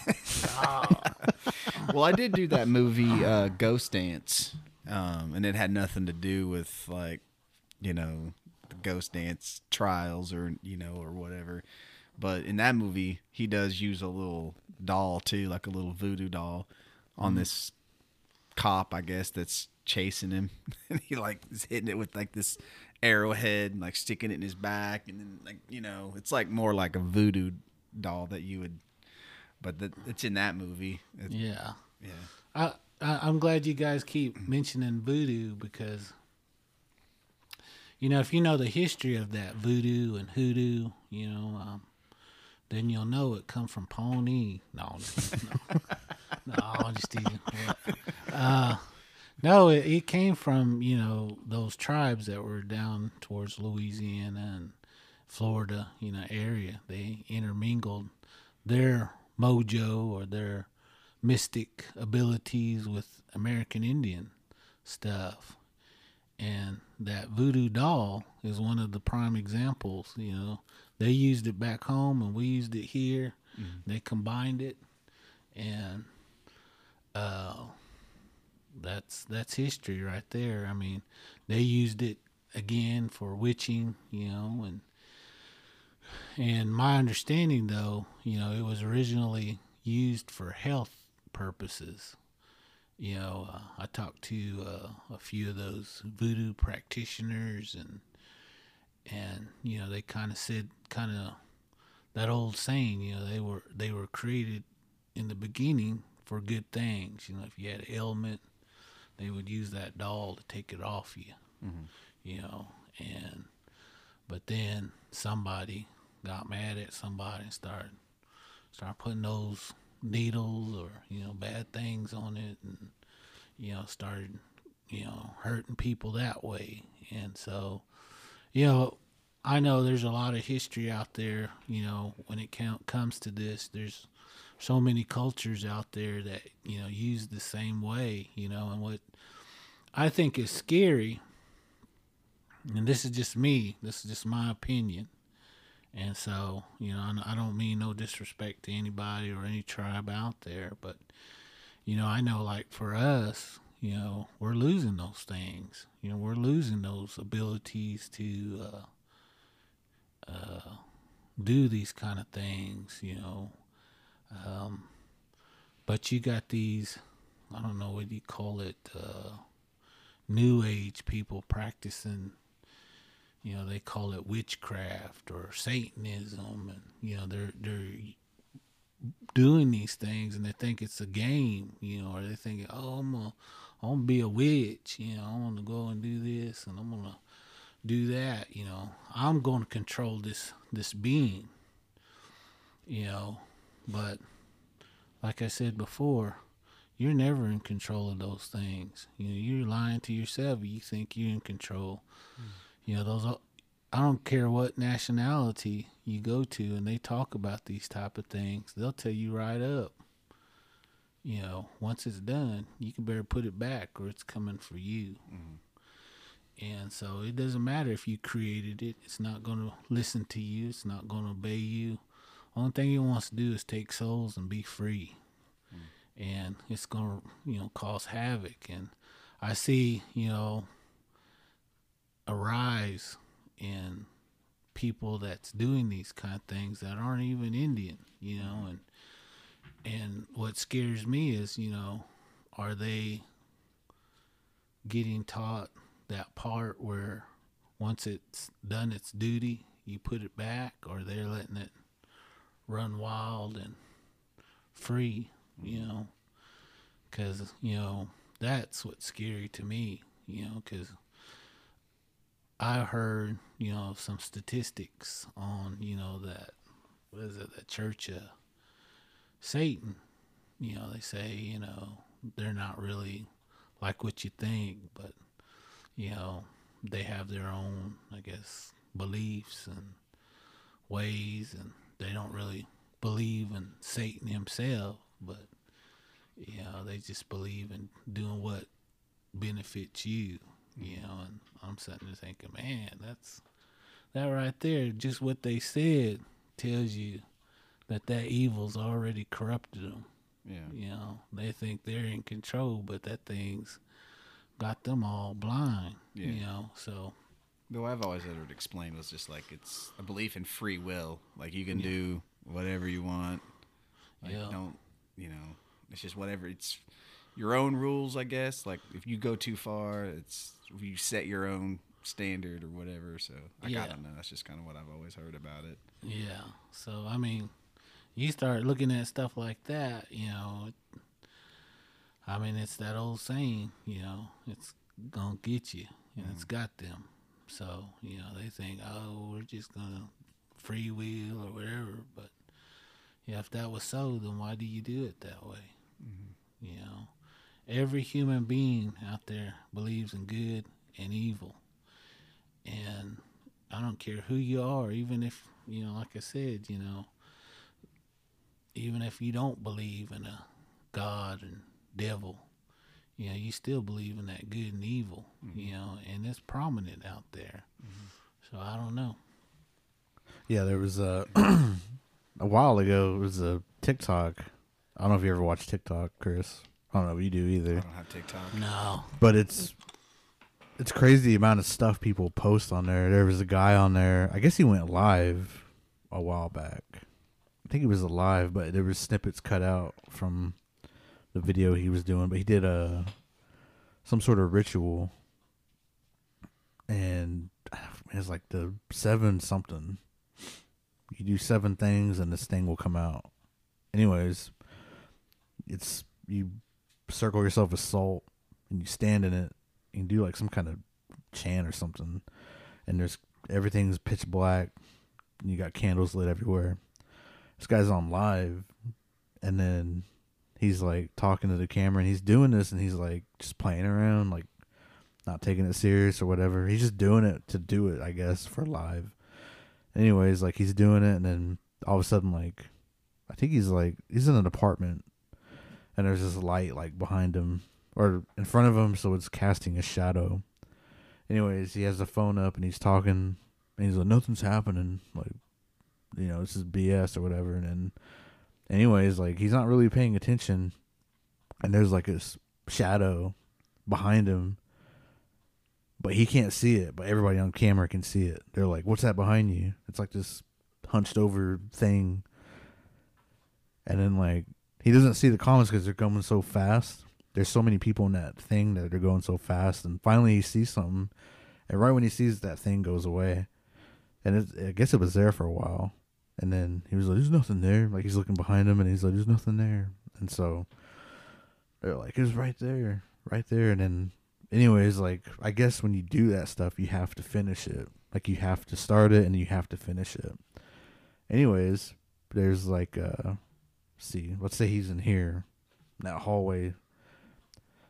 Well, I did do that movie uh, Ghost Dance, um, and it had nothing to do with like, you know, the Ghost Dance trials or, you know, or whatever. But in that movie, he does use a little doll too, like a little voodoo doll on mm-hmm. this cop, I guess, that's chasing him. And he like is hitting it with like this arrowhead and like sticking it in his back. And then like, you know, it's like more like a voodoo doll that you would, but that, it's in that movie. It's, yeah. Yeah. I, I, I'm glad you guys keep mentioning voodoo because, you know, if you know the history of that voodoo and hoodoo, you know, um, then you'll know it come from Pawnee. No, no, no, no just even. Uh, no, it, it came from, you know, those tribes that were down towards Louisiana and Florida, you know, area. They intermingled their mojo or their mystic abilities with American Indian stuff. And that voodoo doll is one of the prime examples, you know. They used it back home and we used it here. Mm-hmm. They combined it. And uh, that's that's history right there. I mean, they used it again for witching, you know, and And my understanding, though, you know, it was originally used for health purposes. You know, uh, I talked to uh, a few of those voodoo practitioners, and and you know, they kind of said, kind of that old saying, you know, they were they were created in the beginning for good things. You know, if you had an ailment, they would use that doll to take it off you. Mm-hmm. You know, and but then somebody got mad at somebody and started started putting those needles or, you know, bad things on it, and, you know, started, you know, hurting people that way. And so, you know, I know there's a lot of history out there, you know, when it comes to this. There's so many cultures out there that, you know, use the same way, you know. And what I think is scary, and this is just me, this is just my opinion, and so, you know, I don't mean no disrespect to anybody or any tribe out there, but, you know, I know, like, for us, you know, we're losing those things. You know, we're losing those abilities to uh, uh, do these kind of things, you know. Um, but you got these, I don't know what you call it, uh, New Age people practicing, you know, they call it witchcraft or Satanism, and, you know, they're they're doing these things, and they think it's a game, you know, or they think, oh, I'm gonna, I'm gonna be a witch, you know, I'm gonna go and do this, and I'm gonna do that, you know, I'm gonna control this this being, you know. But like I said before, you're never in control of those things. You know, you're lying to yourself. You think you're in control. Mm. You know, those, I don't care what nationality you go to and they talk about these type of things, they'll tell you right up, you know, once it's done, you can better put it back or it's coming for you. Mm-hmm. And so it doesn't matter if you created it. It's not going to listen to you. It's not going to obey you. Only thing it wants to do is take souls and be free. Mm-hmm. And it's going to, you know, cause havoc. And I see, you know, a rise in people that's doing these kind of things that aren't even Indian, you know. And and what scares me is, you know, are they getting taught that part where once it's done its duty, you put it back, or they're letting it run wild and free, you know, because, you know, that's what's scary to me, you know, because I heard, you know, some statistics on, you know, that, what is it, the Church of Satan, you know, they say, you know, they're not really like what you think, but, you know, they have their own, I guess, beliefs and ways, and they don't really believe in Satan himself, but, you know, they just believe in doing what benefits you. You know, and I'm sitting there thinking, man, that's, that right there, just what they said tells you that that evil's already corrupted them. Yeah. You know, they think they're in control, but that thing's got them all blind, yeah. You know, so. The way I've always heard it explained was just like it's a belief in free will. Like you can yeah. do whatever you want. Like yeah. don't, you know, it's just whatever, it's your own rules, I guess. Like if you go too far, it's, you set your own standard or whatever. So I, yeah. I don't know. That's just kind of what I've always heard about it. Yeah. So, I mean, you start looking at stuff like that, you know, it, I mean, it's that old saying, you know, it's going to get you, and mm-hmm. it's got them. So, you know, they think, oh, we're just going to free will or whatever. But yeah, if that was so, then why do you do it that way? Mm-hmm. You know, every human being out there believes in good and evil. And I don't care who you are, even if, you know, like I said, you know, even if you don't believe in a God and devil, you know, you still believe in that good and evil, mm-hmm. you know, and it's prominent out there. Mm-hmm. So I don't know. Yeah, there was a, a while ago, it was a TikTok. I don't know if you ever watched TikTok, Chris. I don't know if you do either. I don't have TikTok. No. But it's it's crazy the amount of stuff people post on there. There was a guy on there. I guess he went live a while back. I think he was alive, but there were snippets cut out from the video he was doing. But he did a some sort of ritual, and it's like the seven something. You do seven things, and this thing will come out. Anyways, it's you circle yourself with salt, and you stand in it. You can do like some kind of chant or something, and there's everything's pitch black, and you got candles lit everywhere. This guy's on live, and then he's like talking to the camera, and he's doing this, and he's like just playing around, like not taking it serious or whatever. He's just doing it to do it, I guess, for live. Anyways, like he's doing it, and then all of a sudden, like I think he's like he's in an apartment, and there's this light like behind him or in front of him, so it's casting a shadow. Anyways, he has the phone up, and he's talking, and he's like, nothing's happening, like, you know, this is B S or whatever. And then anyways, like he's not really paying attention, and there's like a shadow behind him, but he can't see it, but everybody on camera can see it. They're like, what's that behind you? It's like this hunched over thing. And then like he doesn't see the comments because they're going so fast. There's so many people in that thing that they're going so fast. And finally he sees something, and right when he sees that thing goes away. And it, I guess it was there for a while. And then he was like, there's nothing there. Like, he's looking behind him, and he's like, there's nothing there. And so they're like, it was right there, right there. And then anyways, like, I guess when you do that stuff, you have to finish it. Like, you have to start it, and you have to finish it. Anyways, there's like, uh, see, let's say he's in here, in that hallway.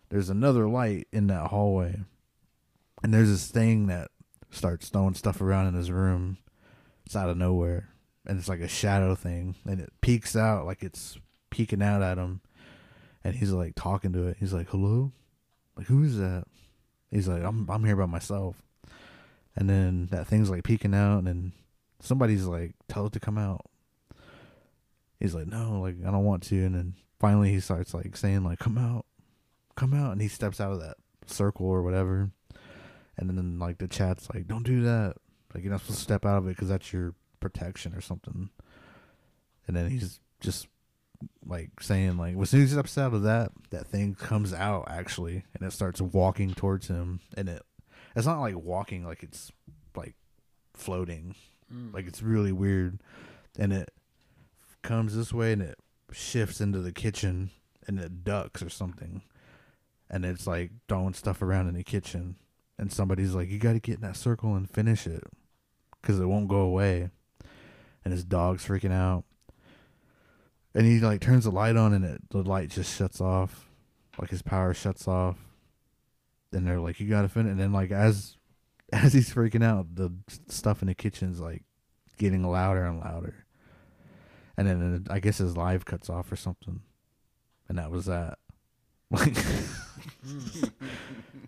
There's another light in that hallway. And there's this thing that starts throwing stuff around in his room. It's out of nowhere. And it's like a shadow thing, and it peeks out, like it's peeking out at him. And he's like talking to it. He's like, hello? Like, who is that? He's like, I'm I'm here by myself. And then that thing's like peeking out, and then somebody's like, tell it to come out. He's like, no, like, I don't want to. And then finally he starts like saying like, come out, come out. And he steps out of that circle or whatever. And then like the chat's like, don't do that. Like, you're not supposed to step out of it because that's your protection or something. And then he's just like saying like, as soon as he steps out of that, that thing comes out actually, and it starts walking towards him. And it it's not like walking, like it's like floating. Mm. Like, it's really weird. And it comes this way, and it shifts into the kitchen, and it ducks or something. And it's like throwing stuff around in the kitchen. And somebody's like, you got to get in that circle and finish it because it won't go away. And his dog's freaking out. And he like turns the light on, and it, the light just shuts off. Like, his power shuts off. And they're like, you got to finish. And then like as as he's freaking out, the stuff in the kitchen's like getting louder and louder. And then I guess his live cuts off or something. And that was that. Like,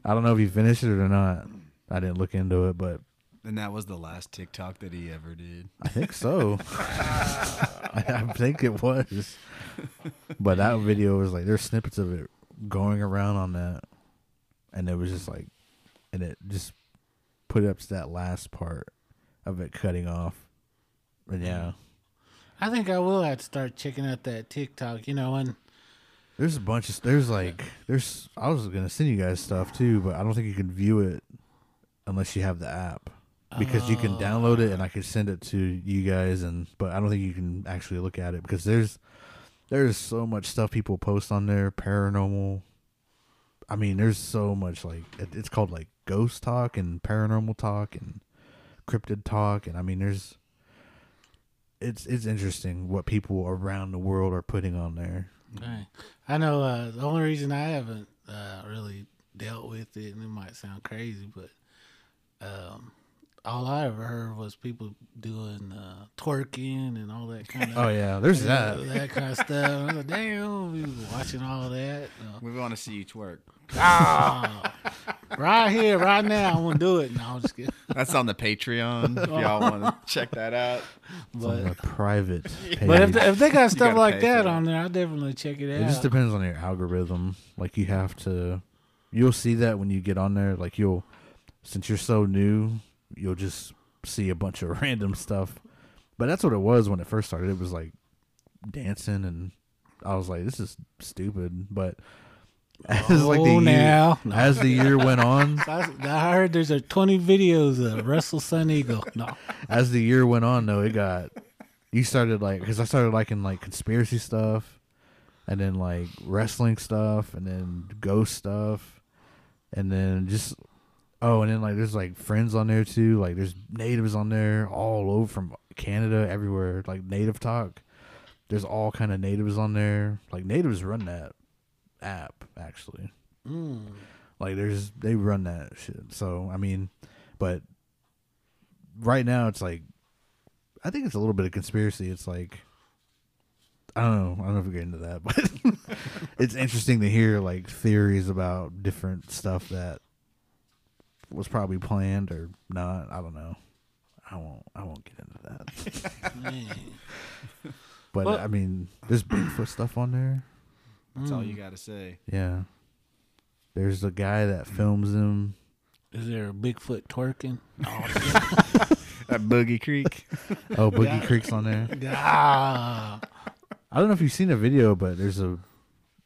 I don't know if he finished it or not. I didn't look into it, but. And that was the last TikTok that he ever did. I think so. I, I think it was. But that video was like, there's snippets of it going around on that. And it was just like, and it just put up to that last part of it cutting off. And yeah. I think I will have to start checking out that TikTok, you know, and. There's a bunch of, there's like, there's, I was going to send you guys stuff too, but I don't think you can view it unless you have the app, because oh. you can download it and I could send it to you guys. And, but I don't think you can actually look at it because there's, there's so much stuff people post on there. Paranormal. I mean, there's so much like, it, it's called like ghost talk and paranormal talk and cryptid talk. And I mean, there's, it's, it's interesting what people around the world are putting on there. Right. I know uh, the only reason I haven't uh, really dealt with it, and it might sound crazy, but um, all I ever heard was people doing uh, twerking and all that kind of oh yeah, there's that know, that kind of stuff. I was like, damn, we were watching all that. Uh, we want to see you twerk. Oh, right here, right now, I want to do it. No, I'm just kidding. That's on the Patreon if y'all want to check that out. It's but, on the private page. But if, the, if they got stuff like that on there, I'll definitely check it out. It just depends on your algorithm. Like, you have to, you'll see that when you get on there. Like, you'll, since you're so new, you'll just see a bunch of random stuff. But that's what it was when it first started. It was like dancing, and I was like, this is stupid. But as, oh, like the now. Year, as the year went on. I heard there's like twenty videos of Russell Sun Eagle. No. As the year went on, though, it got, you started like, because I started liking like conspiracy stuff, and then like wrestling stuff, and then ghost stuff, and then just, oh, and then like there's like friends on there too. Like there's natives on there all over, from Canada, everywhere, like native talk. There's all kind of natives on there. Like natives run that app, actually. Mm. Like there's they run that shit. So I mean, but right now it's like, I think it's a little bit of conspiracy. It's like, I don't know. I don't know if we get into that, but it's interesting to hear like theories about different stuff that was probably planned or not. I don't know. I won't. I won't get into that. But well, I mean, there's Bigfoot stuff on there. That's mm. all you got to say. Yeah. There's a guy that films them. Is there a Bigfoot twerking? Oh, at Boogie Creek. Oh, Boogie Creek's on there. Ah. I don't know if you've seen a video, but there's a,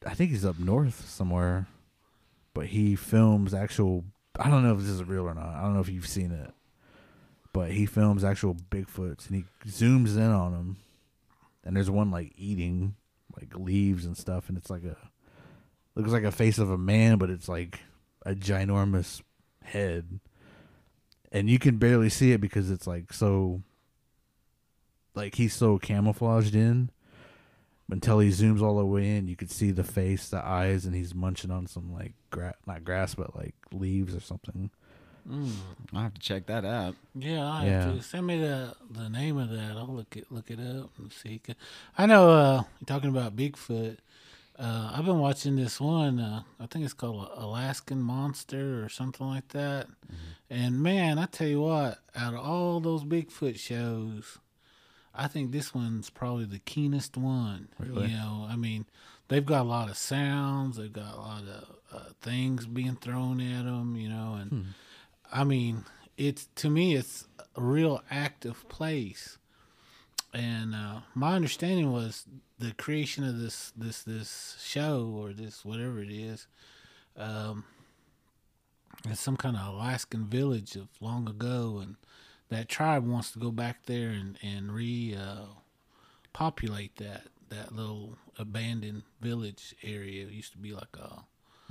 I think he's up north somewhere, but he films actual, I don't know if this is real or not. I don't know if you've seen it, but he films actual Bigfoots, and he zooms in on them. And there's one like eating like leaves and stuff, and it's like a, looks like a face of a man, but it's like a ginormous head. And you can barely see it because it's like so, like he's so camouflaged in, until he zooms all the way in, you can see the face, the eyes, and he's munching on some like, gra- not grass, but like leaves or something. Mm. I have to check that out. Yeah, I yeah. have to. Send me the the name of that. I'll look it look it up and see. I know uh, you're talking about Bigfoot. Uh, I've been watching this one. Uh, I think it's called Alaskan Monster or something like that. Mm-hmm. And man, I tell you what, out of all those Bigfoot shows, I think this one's probably the keenest one. Really? You know, I mean, they've got a lot of sounds. They've got a lot of uh, things being thrown at them. You know, and hmm. I mean, it's, to me, it's a real active place. And uh, my understanding was the creation of this, this, this show or this, whatever it is, um, it's some kind of Alaskan village of long ago. And that tribe wants to go back there and, and re, uh, populate that, that little abandoned village area. It used to be like a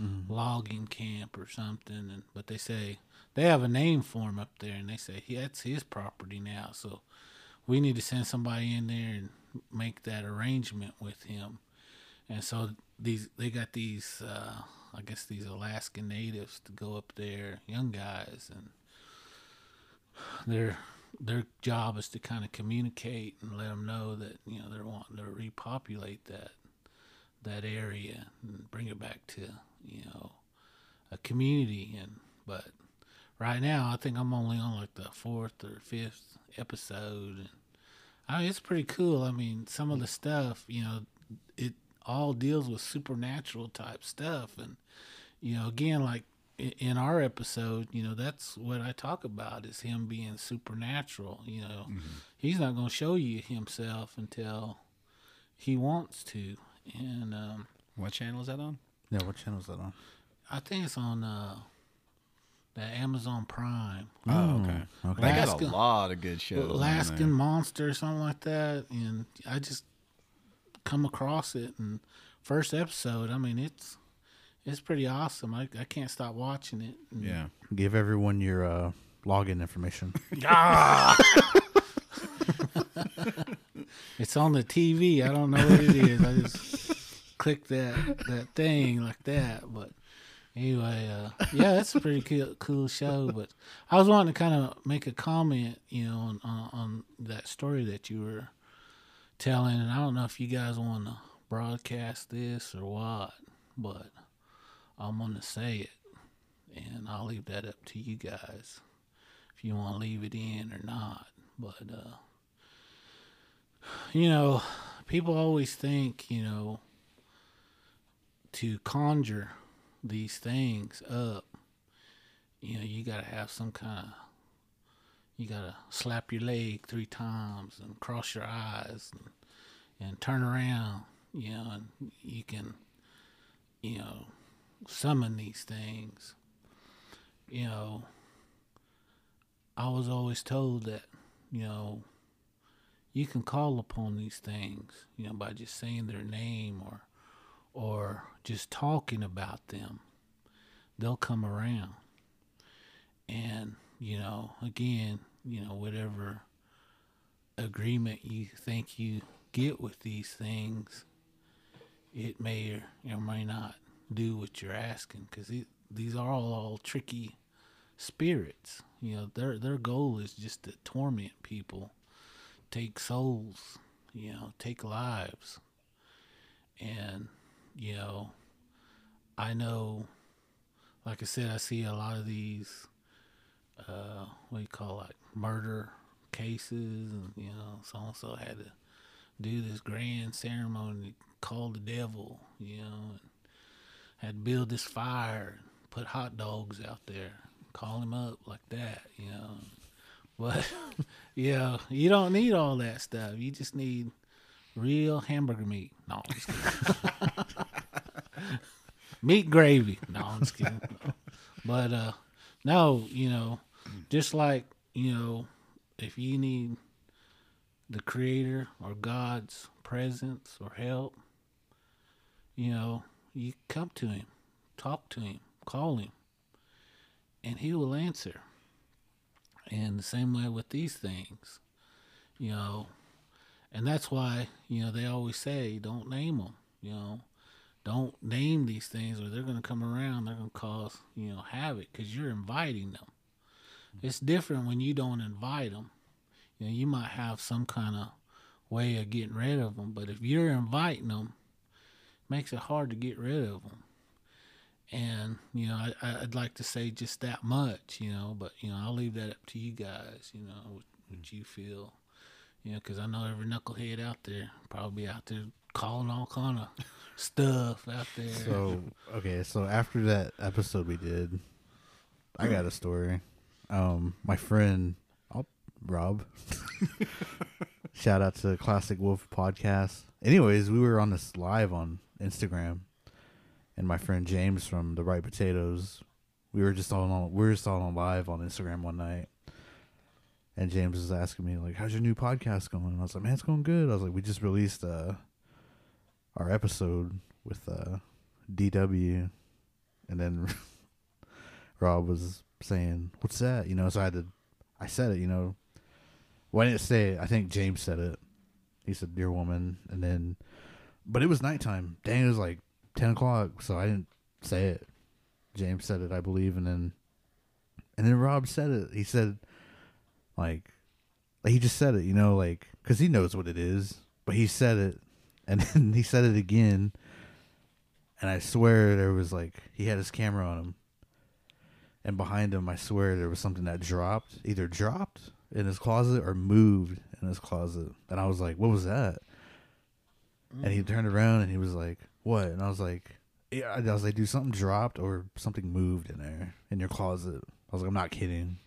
mm-hmm. logging camp or something. And, but they say they have a name for him up there, and they say, yeah, that's his property now. So we need to send somebody in there and make that arrangement with him. And so these, they got these, uh, I guess these Alaskan natives to go up there, young guys, and their their job is to kind of communicate and let them know that, you know, they're wanting to repopulate that that area and bring it back to, you know, a community. And but right now, I think I'm only on like the fourth or fifth episode. And I mean, it's pretty cool. I mean, some of the stuff, you know, it all deals with supernatural type stuff. And, you know, again, like in our episode, you know, that's what I talk about, is him being supernatural. You know, mm-hmm. he's not going to show you himself until he wants to. And um, what channel is that on? Yeah, what channel is that on? I think it's on... Uh, The Amazon Prime. Oh, okay. okay. They got a lot of good shows. Alaskan Monster or something like that. And I just come across it. And first episode, I mean, it's it's pretty awesome. I, I can't stop watching it. And yeah. Give everyone your uh, login information. Ah! It's on the T V. I don't know what it is. I just click that, that thing like that. But anyway, uh, yeah, that's a pretty cool, cool show. But I was wanting to kind of make a comment, you know, on, on, on that story that you were telling. And I don't know if you guys want to broadcast this or what, but I'm going to say it. And I'll leave that up to you guys if you want to leave it in or not. But, uh, you know, people always think, you know, to conjure these things up, you know, you got to have some kind of, You gotta slap your leg three times and cross your eyes and, and turn around, you know, and you can, you know, summon these things. You know, I was always told that, you know, you can call upon these things, you know, by just saying their name or or just talking about them. They'll come around. And, you know, again, you know, whatever agreement you think you get with these things, it may or may not do what you're asking, because these are all, all tricky spirits. You know, their their goal is just to torment people, take souls, you know, take lives. And, you know, I know, like I said, I see a lot of these, uh, what do you call it, like murder cases, and, you know, so-and-so had to do this grand ceremony called the devil, you know, and had to build this fire, and put hot dogs out there, call him up like that, you know. But, you know, you don't need all that stuff. You just need real hamburger meat. No, I'm just kidding. Meat gravy. No, I'm just kidding. But, uh, no, you know, just like, you know, if you need the Creator or God's presence or help, you know, you come to Him, talk to Him, call Him, and He will answer. And the same way with these things, you know, and that's why, you know, they always say, don't name them, you know, don't name these things or they're going to come around, they're going to cause, you know, havoc, because you're inviting them. Mm-hmm. It's different when you don't invite them. You know, you might have some kind of way of getting rid of them, but if you're inviting them, it makes it hard to get rid of them. And, you know, I, I'd like to say just that much, you know, but, you know, I'll leave that up to you guys, you know, what, what you feel, you know, because I know every knucklehead out there probably out there calling all kind of stuff out there. So, okay, so after that episode we did, I got a story. Um, my friend, I'll, Rob, shout out to Classic Wolf Podcast. Anyways, we were on this live on Instagram. And my friend James from The Right Potatoes, we were just all on, we were just all on live on Instagram one night, and James was asking me like, "How's your new podcast going?" And I was like, "Man, it's going good." I was like, "We just released uh, our episode with uh, D W," and then Rob was saying, "What's that?" You know, so I had to, I said it. You know, well, I didn't say it. I think James said it. He said, "Dear woman," and then, but it was nighttime. Dang, it was like ten o'clock, so I didn't say it. James said it, I believe, and then and then Rob said it. He said, like, he just said it, you know, like, because he knows what it is, but he said it, and then he said it again, and I swear there was, like, he had his camera on him, and behind him, I swear there was something that dropped, either dropped in his closet or moved in his closet, and I was like, what was that? Mm. And he turned around, and he was like, what? And I was like, yeah, I was like, dude, something dropped or something moved in there in your closet. I was like, I'm not kidding.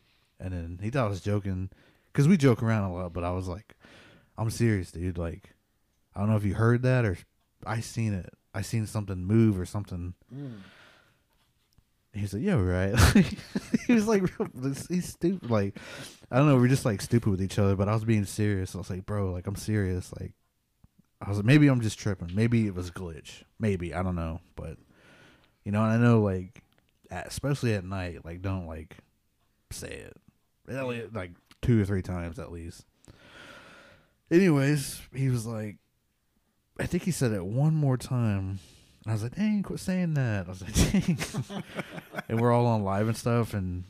And then he thought I was joking, because we joke around a lot, but I was like, I'm serious, dude. Like, I don't know if you heard that or I seen it. I seen something move or something. Mm. He was like, yeah, right. He was like, he's stupid. Like, I don't know. We're just like stupid with each other, but I was being serious. I was like, bro, like, I'm serious. Like, I was like, maybe I'm just tripping. Maybe it was a glitch. Maybe. I don't know. But, you know, and I know, like, at, especially at night, like, don't, like, say it. Least, like, two or three times at least. Anyways, he was like, I think he said it one more time. And I was like, dang, quit saying that. I was like, dang. And we're all on live and stuff. And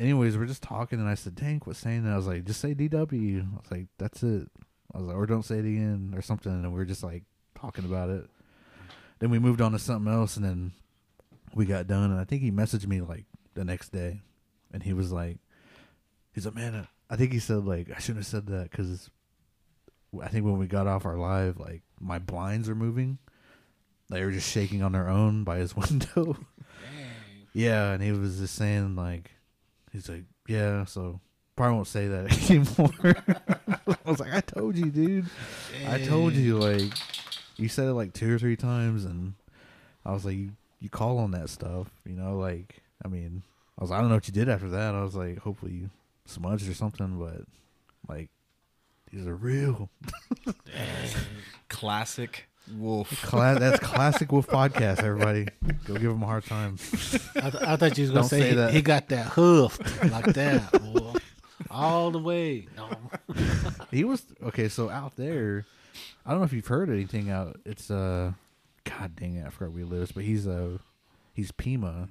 anyways, we're just talking. And I said, dang, quit saying that. I was like, just say D W. I was like, that's it. I was like, or don't say it again or something. And we were just like talking about it. Then we moved on to something else. And then we got done. And I think he messaged me like the next day. And he was like, he's like, man, I think he said like, I shouldn't have said that. Cause I think when we got off our live, like my blinds were moving. They were just shaking on their own by his window. Yeah. And he was just saying like, he's like, yeah. So probably won't say that anymore. I was like, I told you, dude. Dang. I told you, like, you said it like two or three times, and I was like, you, you call on that stuff, you know, like, I mean, I was like, I don't know what you did after that. I was like, hopefully you smudged or something, but, like, these are real. Classic Wolf. Cla- that's Classic Wolf podcast, everybody. Go give him a hard time. I, th- I thought you was going to say, say that. He, he got that hoofed like that, boy. All the way. No. He was, okay, so out there, I don't know if you've heard anything out, it's, uh, God dang it, I forgot where he lives, but he's, uh, he's Pima,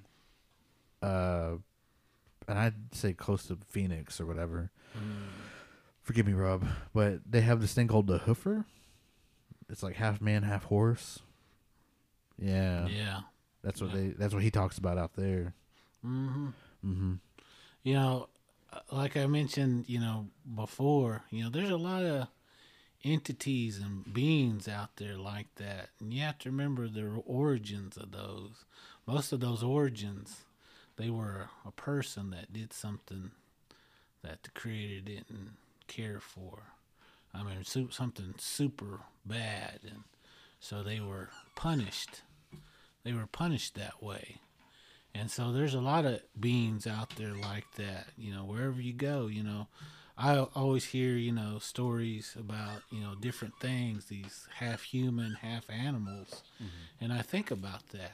uh, and I'd say close to Phoenix or whatever. Mm. Forgive me, Rob, but they have this thing called the Hoofer. It's like half man, half horse. Yeah, yeah. That's what yeah. they. That's what he talks about out there. Mm-hmm. Mm-hmm. You know, like I mentioned, you know, before, you know, there's a lot of entities and beings out there like that, and you have to remember the origins of those. Most of those origins, they were a person that did something that the Creator didn't care for. I mean, something super bad, and so they were punished. They were punished that way, and so there's a lot of beings out there like that. You know, wherever you go, you know, I always hear, you know, stories about, you know, different things, these half human, half animals, mm-hmm. and I think about that,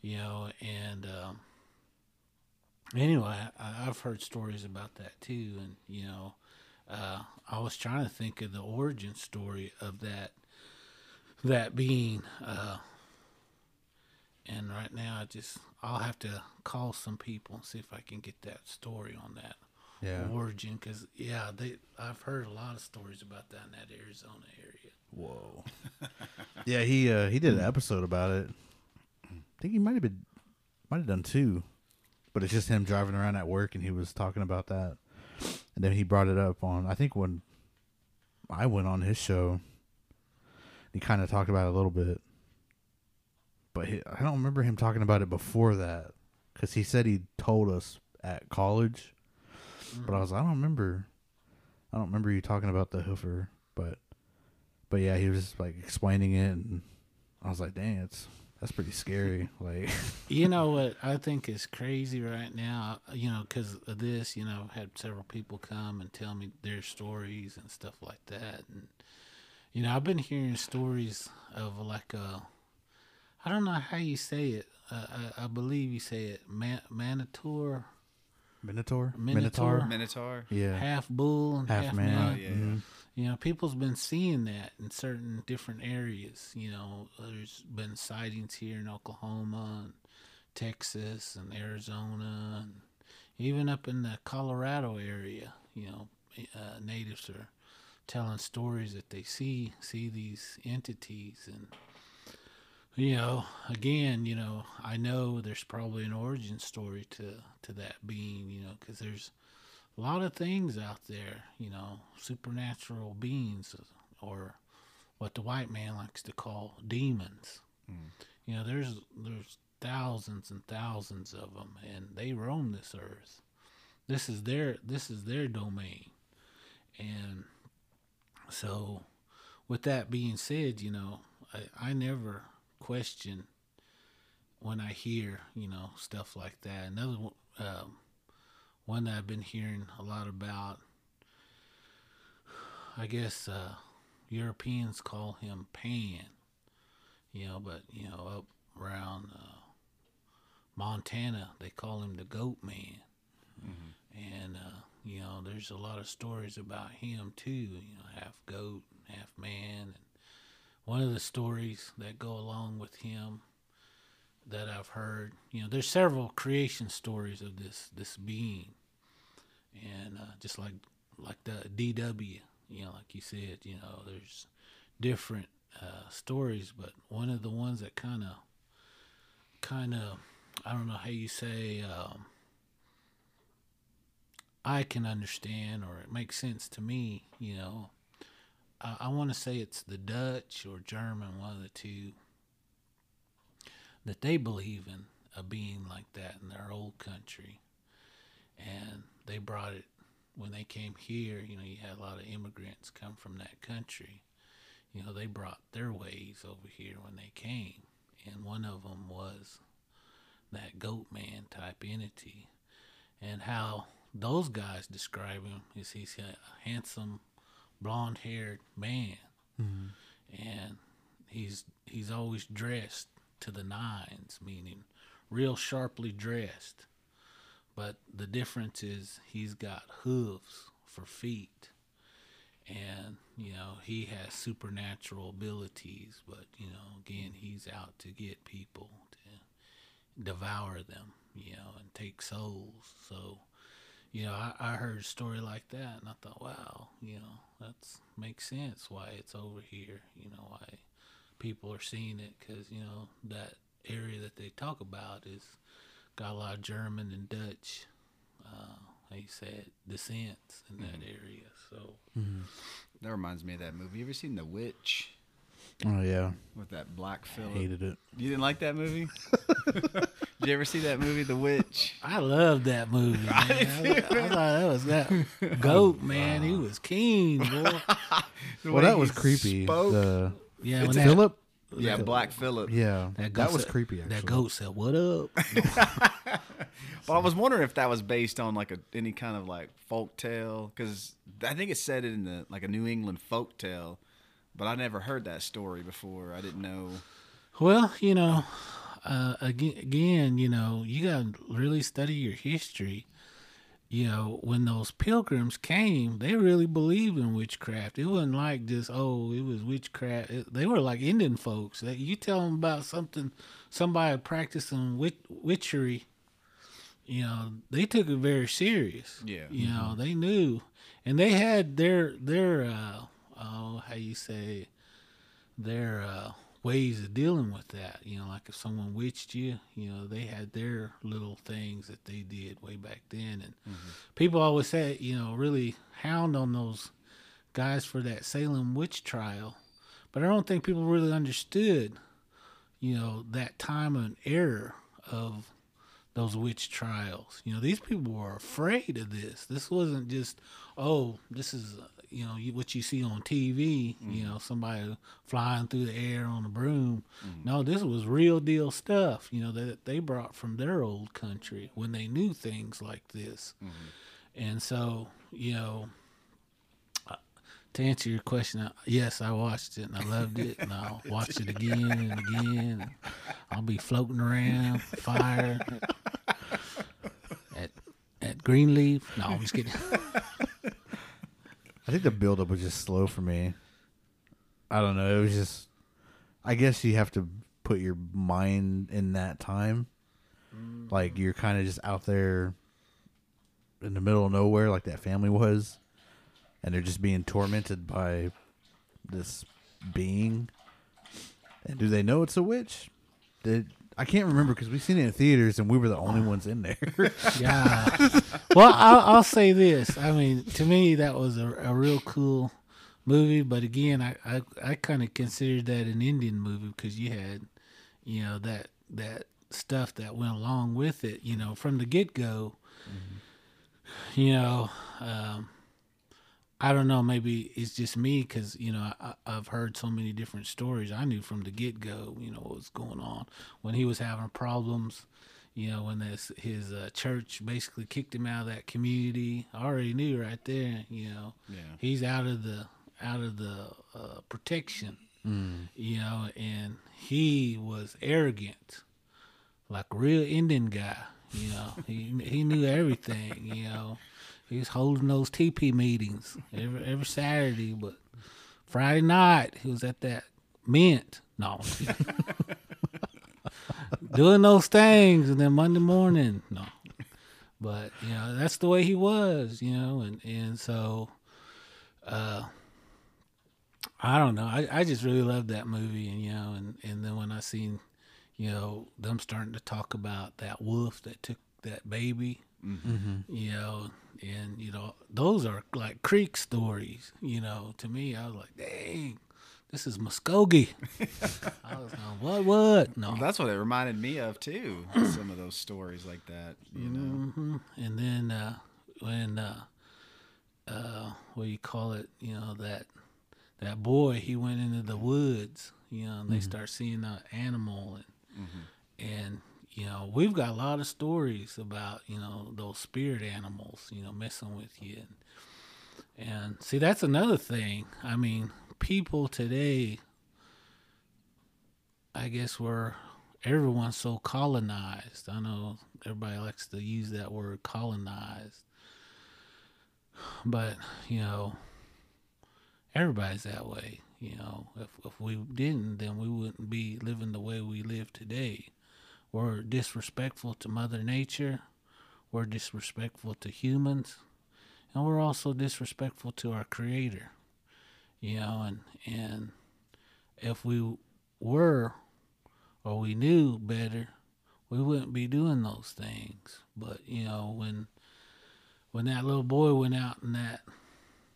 you know, and um, anyway, I, I've heard stories about that too, and you know. Uh, I was trying to think of the origin story of that that being, uh, and right now I just I'll have to call some people and see if I can get that story on that yeah. origin, because yeah, they I've heard a lot of stories about that in that Arizona area. Whoa, yeah, he uh, he did an episode about it. I think he might have been might have done two, but it's just him driving around at work and he was talking about that. And then he brought it up on, I think when I went on his show, he kind of talked about it a little bit. But he, I don't remember him talking about it before that, because he said he told us at college. Mm-hmm. But I was like, I don't remember. I don't remember you talking about the Hoofer. But but yeah, he was just like explaining it. And I was like, dang, it's, that's pretty scary. Like, you know what I think is crazy right now, you know, because of this, you know, I've had several people come and tell me their stories and stuff like that. And, you know, I've been hearing stories of like a, I don't know how you say it. Uh, I, I believe you say it, man, Manitou. Minotaur? Minotaur. Minotaur. Yeah. Half bull and half, half man. man. Oh, yeah. Mm-hmm. You know, people's been seeing that in certain different areas. You know, there's been sightings here in Oklahoma and Texas and Arizona and even up in the Colorado area. You know, uh, natives are telling stories that they see, see these entities. And, you know, again, you know, I know there's probably an origin story to, to that being, you know, because there's a lot of things out there, you know, supernatural beings, or what the white man likes to call demons. Mm. You know, there's there's thousands and thousands of them, and they roam this earth. This is their this is their domain, and so with that being said, you know, I, I never question when I hear, you know, stuff like that. Another one. Um, One that I've been hearing a lot about, I guess uh, Europeans call him Pan, you know, but, you know, up around uh, Montana, they call him the Goat Man. Mm-hmm. And, uh, you know, there's a lot of stories about him, too, you know, half goat, half man. And one of the stories that go along with him that I've heard, you know, there's several creation stories of this this being, and uh, just like like the D W, you know, like you said, you know, there's different uh, stories, but one of the ones that kind of, kind of, I don't know how you say, um, I can understand or it makes sense to me, you know, I, I want to say it's the Dutch or German, one of the two, that they believe in a being like that in their old country, and they brought it when they came here, you know, you had a lot of immigrants come from that country. You know, they brought their ways over here when they came. And one of them was that goat man type entity. And how those guys describe him is he's a handsome, blonde-haired man. Mm-hmm. And he's he's always dressed to the nines, meaning real sharply dressed. But the difference is he's got hooves for feet. And, you know, he has supernatural abilities. But, you know, again, he's out to get people, to devour them, you know, and take souls. So, you know, I, I heard a story like that, and I thought, wow, you know, that makes sense why it's over here. You know, why people are seeing it, because, you know, that area that they talk about is got a lot of German and Dutch, uh, they said, descents in that mm-hmm. area. So mm-hmm. that reminds me of that movie. You ever seen The Witch? Oh yeah, with that black fella. Hated it. You didn't like that movie? Did you ever see that movie, The Witch? I loved that movie, man. I, I thought that was that goat oh, man. Wow. He was keen, boy. Well, that was creepy. The, yeah, when that, Philip. Yeah, the, Black Phillip. Yeah, that, that was said, creepy. Actually. That goat said, "What up?" Well, I was wondering if that was based on like a any kind of like folk tale, because I think it said it in the like a New England folk tale, but I never heard that story before. I didn't know. Well, you know, uh, again, again, you know, you gotta really study your history. You know, when those pilgrims came, they really believed in witchcraft. It wasn't like just, oh, it was witchcraft. It, they were like Indian folks. That you tell them about something, somebody practicing witch, witchery, you know, they took it very serious. Yeah. You mm-hmm. know, they knew. And they had their, their uh, oh, how you say, their uh, ways of dealing with that. You know, like if someone witched you, you know, they had their little things that they did way back then. And mm-hmm. people always say, you know, really hound on those guys for that Salem witch trial. But I don't think people really understood, you know, that time and era of those witch trials. You know, these people were afraid of this. This wasn't just, oh, this is, you know, you, what you see on T V, mm-hmm. you know, somebody flying through the air on a broom. Mm-hmm. No, this was real deal stuff, you know, that they brought from their old country when they knew things like this. Mm-hmm. And so, you know, to answer your question, I, yes, I watched it and I loved it, and I'll watch it again and again. And I'll be floating around, fire at, at, at Greenleaf. No, I'm just kidding. I think the buildup was just slow for me. I don't know. It was just, I guess you have to put your mind in that time. Mm-hmm. Like you're kind of just out there in the middle of nowhere, like that family was, and they're just being tormented by this being. And do they know it's a witch? Did I can't remember, because we've seen it in theaters and we were the only ones in there. Yeah. Well, I'll, I'll say this. I mean, to me, that was a, a real cool movie. But again, I, I, I kind of considered that an Indian movie, because you had, you know, that that stuff that went along with it, you know, from the get-go. Mm-hmm. You know, um, I don't know. Maybe it's just me, because, you know, I, I've heard so many different stories. I knew from the get-go, you know, what was going on. When he was having problems, you know, when this, his uh, church basically kicked him out of that community, I already knew right there, you know. Yeah. He's out of the out of the uh, protection, mm. you know, and he was arrogant, like a real Indian guy, you know. he he knew everything, you know. He was holding those T P meetings every, every Saturday, but Friday night he was at that mint. No, doing those things, and then Monday morning, no. But you know, that's the way he was, you know, and and so, uh, I don't know. I, I just really loved that movie, and you know, and and then when I seen, you know, them starting to talk about that wolf that took that baby. Mm-hmm. You know, and you know, those are like creek stories, you know. To me, I was like, dang, this is Muskogee. I was like, what what no well, that's what it reminded me of too, some of those stories like that, you know. Mm-hmm. And then uh when uh uh, what do you call it? You know, that that boy, he went into the woods, you know, and mm-hmm. they start seeing an animal. And, mm-hmm. and, you know, we've got a lot of stories about, you know, those spirit animals, you know, messing with you. And, and see, that's another thing. I mean, people today, I guess we're, everyone's so colonized. I know everybody likes to use that word, colonized. But, you know, everybody's that way. You know, if, if we didn't, then we wouldn't be living the way we live today. We're disrespectful to Mother Nature. We're disrespectful to humans. And we're also disrespectful to our Creator. You know, and, and if we were or we knew better, we wouldn't be doing those things. But, you know, when when that little boy went out in that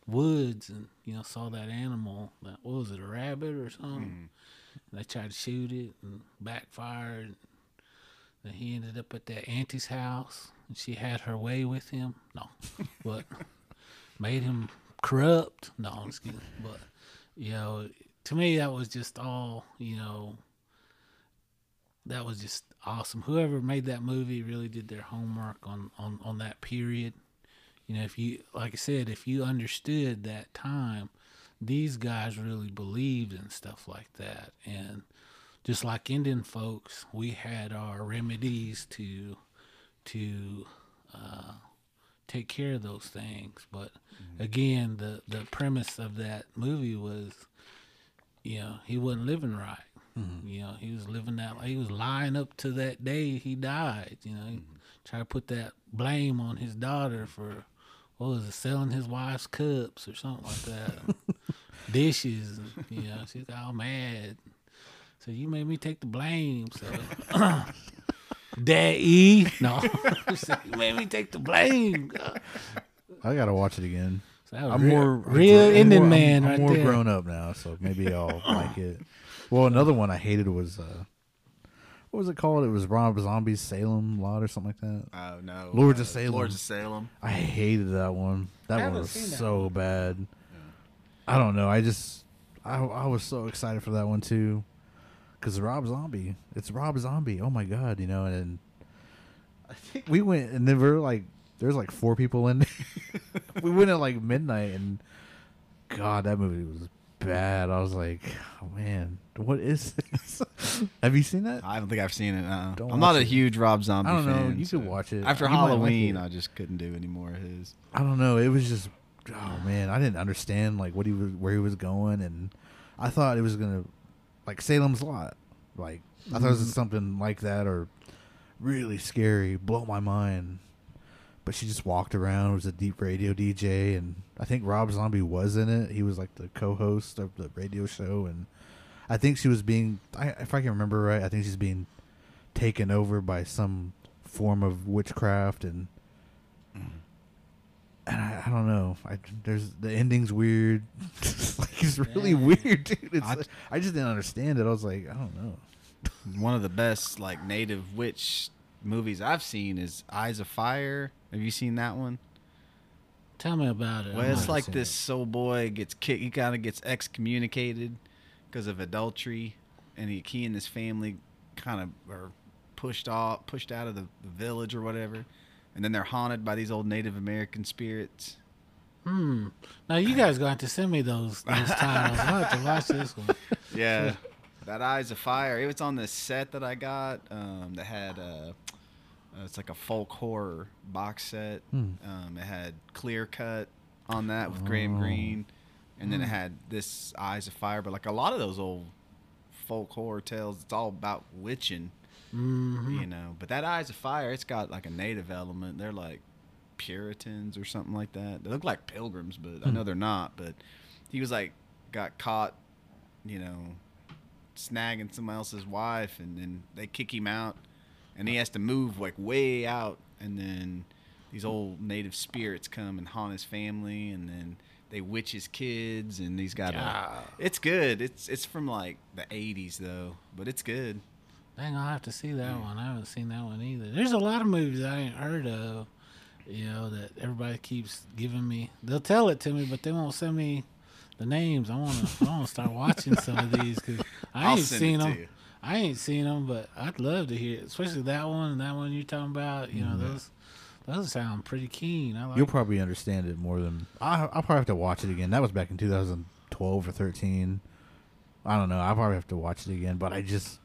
woods and, you know, saw that animal, that, what was it, a rabbit or something? Mm. And they tried to shoot it and backfired. And then he ended up at that auntie's house, and she had her way with him. No. But made him corrupt. No, I'm just kidding. But, you know, to me that was just all, you know, that was just awesome. Whoever made that movie really did their homework on, on, on that period. You know, if you, like I said, if you understood that time, these guys really believed in stuff like that. And just like Indian folks, we had our remedies to, to uh, take care of those things. But mm-hmm. again, the, the premise of that movie was, you know, he wasn't living right. Mm-hmm. You know, he was living that, he was lying up to that day he died, you know, mm-hmm. try to put that blame on his daughter for, what was it, selling his wife's cups or something like that, dishes, and, you know, she's all mad. So you made me take the blame, so, Daddy, no, you made me take the blame. I got to watch it again. So I'm real, more, real Indian more, man I'm, I'm right more there. Grown up now, so maybe I'll like it. Well, another one I hated was, uh, what was it called? It was Rob Zombie's Salem Lot or something like that. Oh, no. Lords uh, of Salem. Lords of Salem. I hated that one. That I one was so one. bad. Yeah. I don't know. I just, I, I was so excited for that one, too. Because Rob Zombie, it's Rob Zombie. Oh, my God. You know, and, and I think we went, and then we were like, there's like four people in there. We went at like midnight, and God, that movie was bad. I was like, oh, man, what is this? Have you seen that? I don't think I've seen it. Uh, I'm not a huge Rob Zombie fan. I don't know. Fan, you so. could watch it. After Halloween, I just couldn't do any more of his. I don't know. It was just, oh man, I didn't understand like what he was, where he was going, and I thought it was gonna like Salem's Lot. Like I thought it was something like that or really scary, blow my mind. But she just walked around. It was a deep radio D J, and I think Rob Zombie was in it. He was like the co-host of the radio show, and I think she was being, I, if I can remember right, I think she's being taken over by some form of witchcraft, and and I, I don't know. I, there's the ending's weird. Like it's really yeah. weird, dude. It's I, like, I just didn't understand it. I was like, I don't know. One of the best like native witch movies I've seen is Eyes of Fire. Have you seen that one? Tell me about it. Well, it's like this soul boy gets kicked. He kind of gets excommunicated because of adultery, and he, he and his family kind of are pushed off, pushed out of the, the village or whatever, and then they're haunted by these old Native American spirits. Hmm. Now you guys got to send me those those titles. I have to watch this one. Yeah, that Eyes of Fire. It was on this set that I got um, that had. Uh, It's like a folk horror box set. Hmm. Um, it had Clear Cut on that with oh. Graham Greene. And hmm. then it had this Eyes of Fire. But like a lot of those old folk horror tales, it's all about witching, mm-hmm. you know. But that Eyes of Fire, it's got like a native element. They're like Puritans or something like that. They look like pilgrims, but hmm. I know they're not. But he was like got caught, you know, snagging someone else's wife. And then they kick him out. And he has to move like way out, and then these old native spirits come and haunt his family, and then they witch his kids, and he's got. Yeah. It's good. It's it's from like the eighties though, but it's good. Dang, I'll have to see that yeah. one. I haven't seen that one either. There's a lot of movies I ain't heard of, you know, that everybody keeps giving me. They'll tell it to me, but they won't send me the names. I want to I want to start watching some of these because I ain't seen them. I ain't seen them, but I'd love to hear it, especially that one and that one you're talking about. You mm-hmm. know, those those sound pretty keen. I like You'll probably understand it more than I. I'll probably have to watch it again. That was back in two thousand twelve or thirteen. I don't know. I probably have to watch it again, but I just,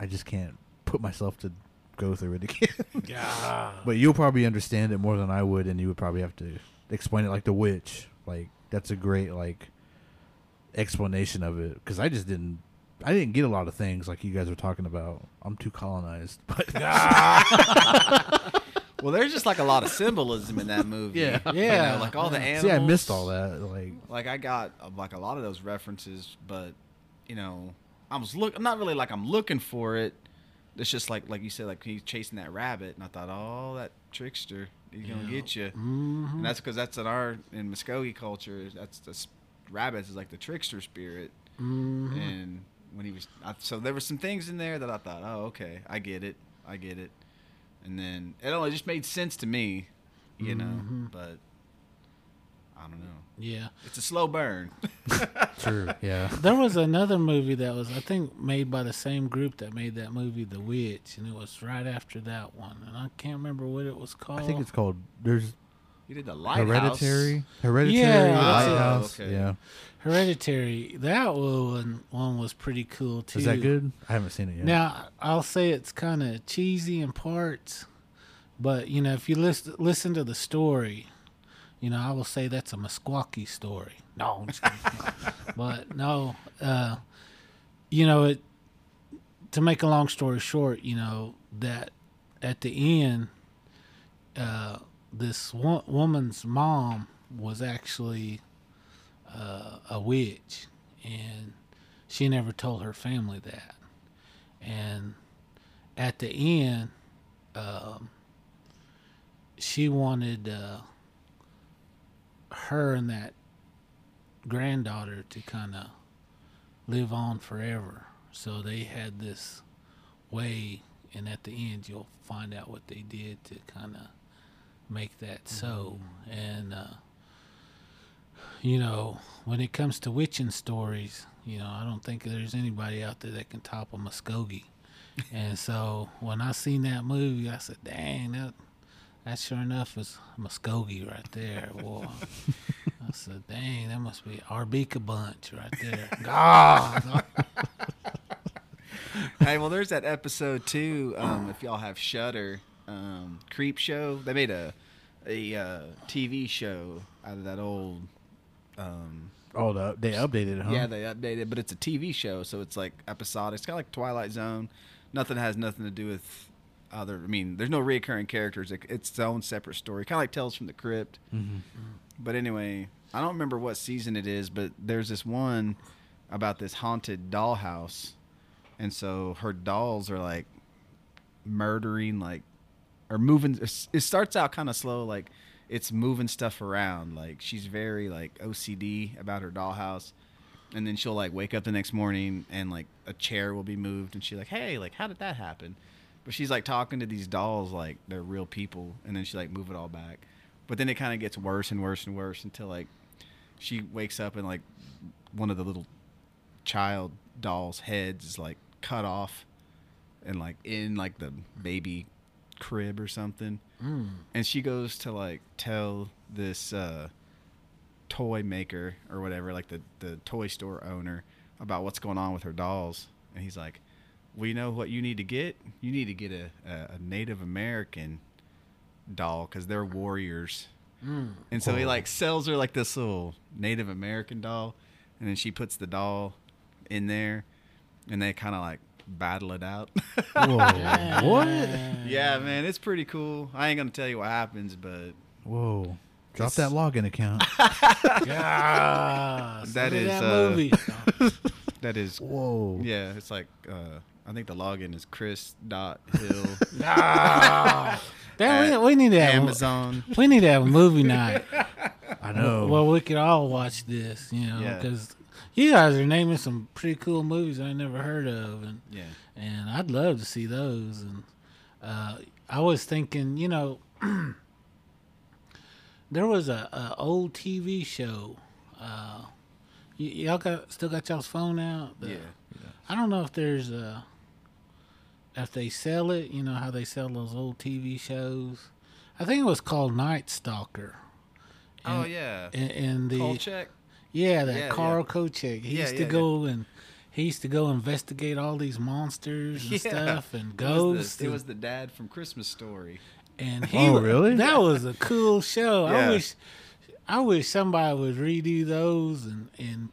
I just can't put myself to go through it again. Yeah. But you'll probably understand it more than I would, and you would probably have to explain it like The Witch. Like that's a great like explanation of it because I just didn't. I didn't get a lot of things like you guys were talking about. I'm too colonized. But well, there's just like a lot of symbolism in that movie. Yeah, yeah. You know, like all the animals. See, I missed all that. Like, like I got like a lot of those references, but you know, I was look. I'm not really like I'm looking for it. It's just like like you said, like he's chasing that rabbit, and I thought, oh, that trickster, he's yeah. gonna get you. Mm-hmm. And that's because that's in our in Muskogee culture. That's the rabbits is like the trickster spirit, mm-hmm. and when he was I, so there were some things in there that I thought, oh, okay, I get it, I get it, and then it only just made sense to me, you mm-hmm. know. But I don't know. Yeah, it's a slow burn. True. Yeah. There was another movie that was, I think, made by the same group that made that movie, The Witch, and it was right after that one, and I can't remember what it was called. I think it's called. There's. You did the Lighthouse. Hereditary. Hereditary. Yeah. Lighthouse. Oh, okay. Yeah. Hereditary. That one, one was pretty cool, too. Is that good? I haven't seen it yet. Now, I'll say it's kind of cheesy in parts, but, you know, if you listen, listen to the story, you know, I will say that's a Muskogee story. No, I'm just kidding. But, no, uh, you know, it. To make a long story short, you know, that at the end, uh, this wo- woman's mom was actually uh, a witch, and she never told her family that. And at the end, um, she wanted uh, her and that granddaughter to kind of live on forever. So they had this way, and at the end, you'll find out what they did to kind of make that so. And uh you know, when it comes to witching stories, you know, I don't think there's anybody out there that can top a Muskogee. And so when I seen that movie, I said, dang, that that sure enough is Muskogee right there. Boy. I said, dang, that must be Arbika bunch right there. God. Hey, well, there's that episode too, um if y'all have Shudder, Um, Creep Show. They made a a uh, T V show out of that old. Um, oh, the, they updated it, huh? Yeah, they updated it, but it's a T V show, so it's like episodic. It's kind of like Twilight Zone. Nothing has nothing to do with other. I mean, there's no reoccurring characters. It, it's its own separate story. Kind of like Tales from the Crypt. Mm-hmm. But anyway, I don't remember what season it is, but there's this one about this haunted dollhouse, and so her dolls are like murdering, like. Or moving, it starts out kind of slow, like it's moving stuff around. Like she's very like O C D about her dollhouse, and then she'll like wake up the next morning and like a chair will be moved, and she's like, "Hey, like how did that happen?" But she's like talking to these dolls like they're real people, and then she like move it all back. But then it kind of gets worse and worse and worse until like she wakes up and like one of the little child dolls' heads is like cut off and like in like the baby crib or something. Mm. And she goes to like tell this uh toy maker or whatever, like the the toy store owner, about what's going on with her dolls, and he's like, "We know what you need to get. You need to get a a, a Native American doll because they're warriors." Mm. And so Whoa. He like sells her like this little Native American doll, and then she puts the doll in there, and they kind of like battle it out. Whoa. What? Yeah, man, it's pretty cool. I ain't gonna tell you what happens, but whoa, drop that login account. Gosh, that is that uh, movie. That is whoa. Yeah, it's like uh, I think the login is Chris dot Hill. Nah, we, we need to have Amazon. A, we need to have a movie night. I know. Well, we could all watch this, you know, because. Yeah. You guys are naming some pretty cool movies I never heard of, and yeah, and I'd love to see those. And uh, I was thinking, you know, There was a, a old T V show. Uh, y y'all got still got y'all's phone out. The, yeah, yeah. I don't know if there's a, if they sell it. You know how they sell those old T V shows. I think it was called Night Stalker. And, oh yeah. And, and the Kolchak. Yeah, that yeah, Carl yeah. Kolchak. He yeah, used to yeah, go yeah. and. He used to go investigate all these monsters and yeah. stuff and ghosts. It was, the, it was the dad from Christmas Story. And he, oh, really? That was a cool show. Yeah. I wish, I wish somebody would redo those and and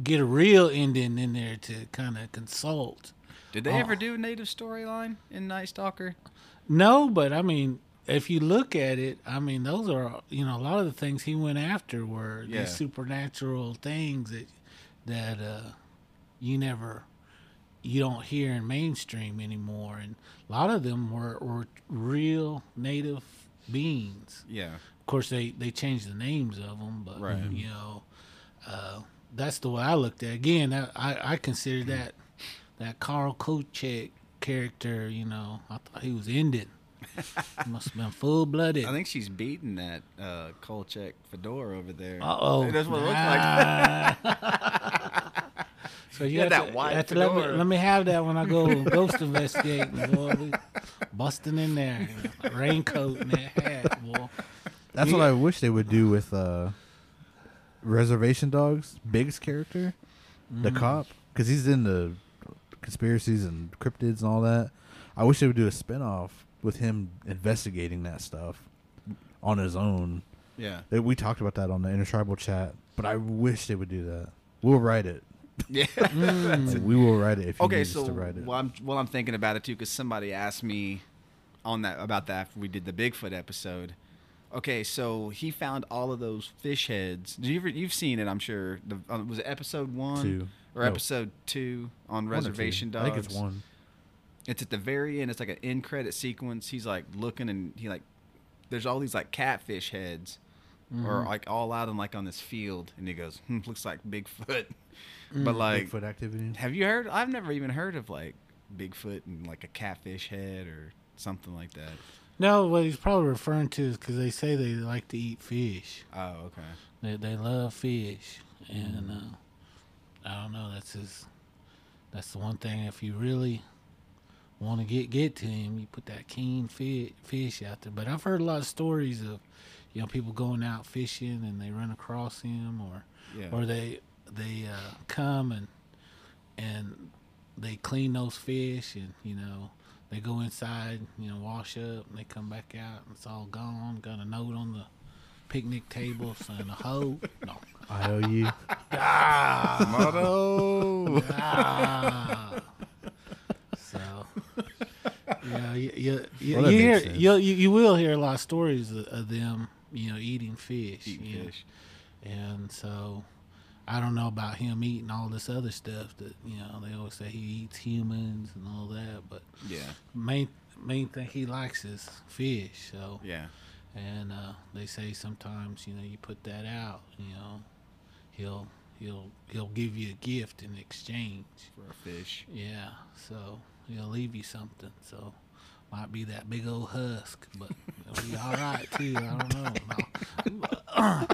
get a real ending in there to kind of consult. Did they uh, ever do a native storyline in Night Stalker? No, but I mean, if you look at it, I mean, those are you know a lot of the things he went after were yeah. these supernatural things that that. Uh, You never, you don't hear in mainstream anymore, and a lot of them were, were real native beings. Yeah. Of course, they they changed the names of them, but right. you know, uh, that's the way I looked at it. Again, I, I, I consider that that Carl Kolchak character. You know, I thought he was ended. He must have been full blooded. I think she's beating that uh, Kolchak fedora over there. Uh oh, that's what it looks like. So you, you have that to, wide have to let, me, let me have that when I go ghost investigating, boy. We busting in there, raincoat and that hat, boy. That's yeah. what I wish they would do with uh, Reservation Dogs, Big's character, mm-hmm. the cop, because he's into conspiracies and cryptids and all that. I wish they would do a spinoff with him investigating that stuff on his own. Yeah, they, we talked about that on the Intertribal Chat, but I wish they would do that. We'll write it. Yeah, mm. we will write it. If you okay, need so us to write it. Well, I'm well, I'm thinking about it too because somebody asked me on that about that after we did the Bigfoot episode. Okay, so he found all of those fish heads. Did you ever, you've seen it? I'm sure. The, uh, was it episode one two. or no. episode two on one Reservation Dogs? I think it's one. It's at the very end. It's like an end credit sequence. He's like looking and he like there's all these like catfish heads. Mm-hmm. Or like all out and like on this field, and he goes, hmm, "Looks like Bigfoot," mm-hmm. but like Bigfoot activity. Have you heard? I've never even heard of like Bigfoot and like a catfish head or something like that. No, what he's probably referring to is because they say they like to eat fish. Oh, okay. They they love fish, and uh, I don't know. That's his. That's the one thing. If you really want to get get to him, you put that keen fi- fish out there. But I've heard a lot of stories of. You know, people going out fishing and they run across him, or yeah. or they they uh, come and and they clean those fish, and you know they go inside, you know, wash up, and they come back out and it's all gone. Got a note on the picnic table saying, "Ho, no, I owe you." Ah, motto. Ah. So. Yeah, you you you, well, you hear you, you you will hear a lot of stories of, of them. You know, eating fish. Eating you know. fish. And so, I don't know about him eating all this other stuff that, you know, they always say he eats humans and all that, but yeah. main main thing he likes is fish. So yeah. And uh, they say sometimes, you know, you put that out, you know, he'll he'll he'll give you a gift in exchange for a fish. Yeah. So he'll leave you something. So might be that big old husk, but it'll be all right too. I don't know. No.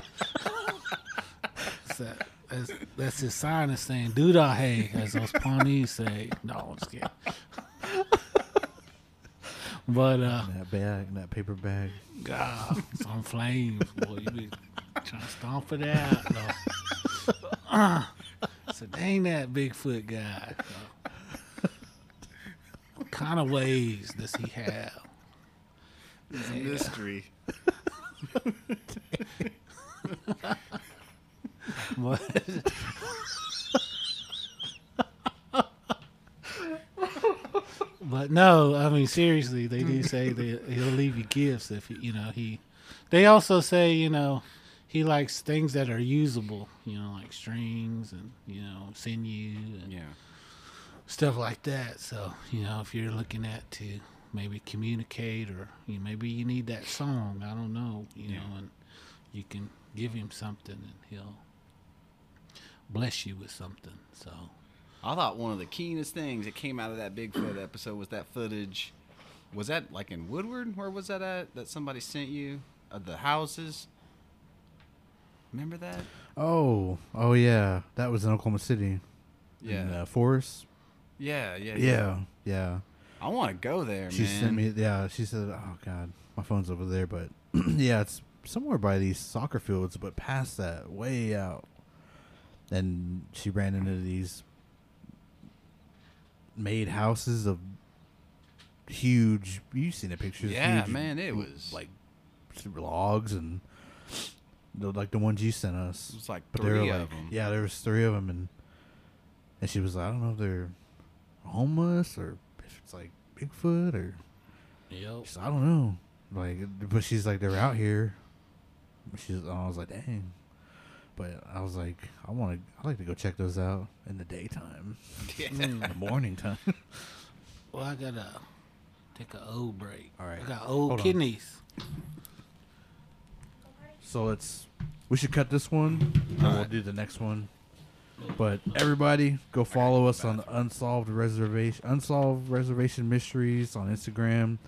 So that's, that's his sign is saying "doodah hey," as those Pawnees say. No, I'm just kidding. But uh, in that bag, in that paper bag, God, it's on flames, boy. You be trying to stomp it out. No. uh, so dang that Bigfoot guy. So. Kind of ways does he have? It's yeah. a mystery. What? But no, I mean seriously, they do say that he'll leave you gifts if you know he. They also say you know he likes things that are usable, you know, like strings and you know sinew and yeah. stuff like that. So, you know, if you're looking at to maybe communicate or you know, maybe you need that song, I don't know, you yeah. know, and you can give him something and he'll bless you with something. So, I thought one of the keenest things that came out of that Bigfoot episode was that footage. Was that like in Woodward? Where was that at? That somebody sent you of the houses? Remember that? Oh, oh yeah, that was in Oklahoma City. Yeah, in, uh, Forest. Yeah, yeah, yeah, yeah, yeah. I want to go there. She man. sent me. Yeah, she said, "Oh God, my phone's over there," but yeah, it's somewhere by these soccer fields, but past that, way out. And she ran into these made houses of huge. You've seen the pictures. Yeah, huge, man, it was like logs and. Like the ones you sent us. It was like but three of like, them. Yeah, there was three of them. And, and she was like, I don't know if they're homeless or if it's like Bigfoot or... Yep. She's like, I don't know. Like, but she's like, they're out here. She's, and I was like, dang. But I was like, I want to... I'd like to go check those out in the daytime. Yeah. In the morning time. Well, I got to take an old break. All right. I got old Hold kidneys. On. So it's, we should cut this one, and right. we'll do the next one. But everybody, go follow us on the Unsolved Reservation Unsolved Reservation Mysteries on Instagram.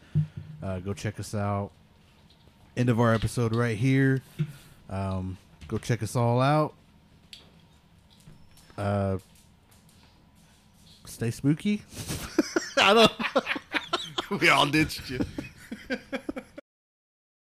Uh, go check us out. End of our episode right here. Um, go check us all out. Uh, stay spooky. I don't. We all ditched you.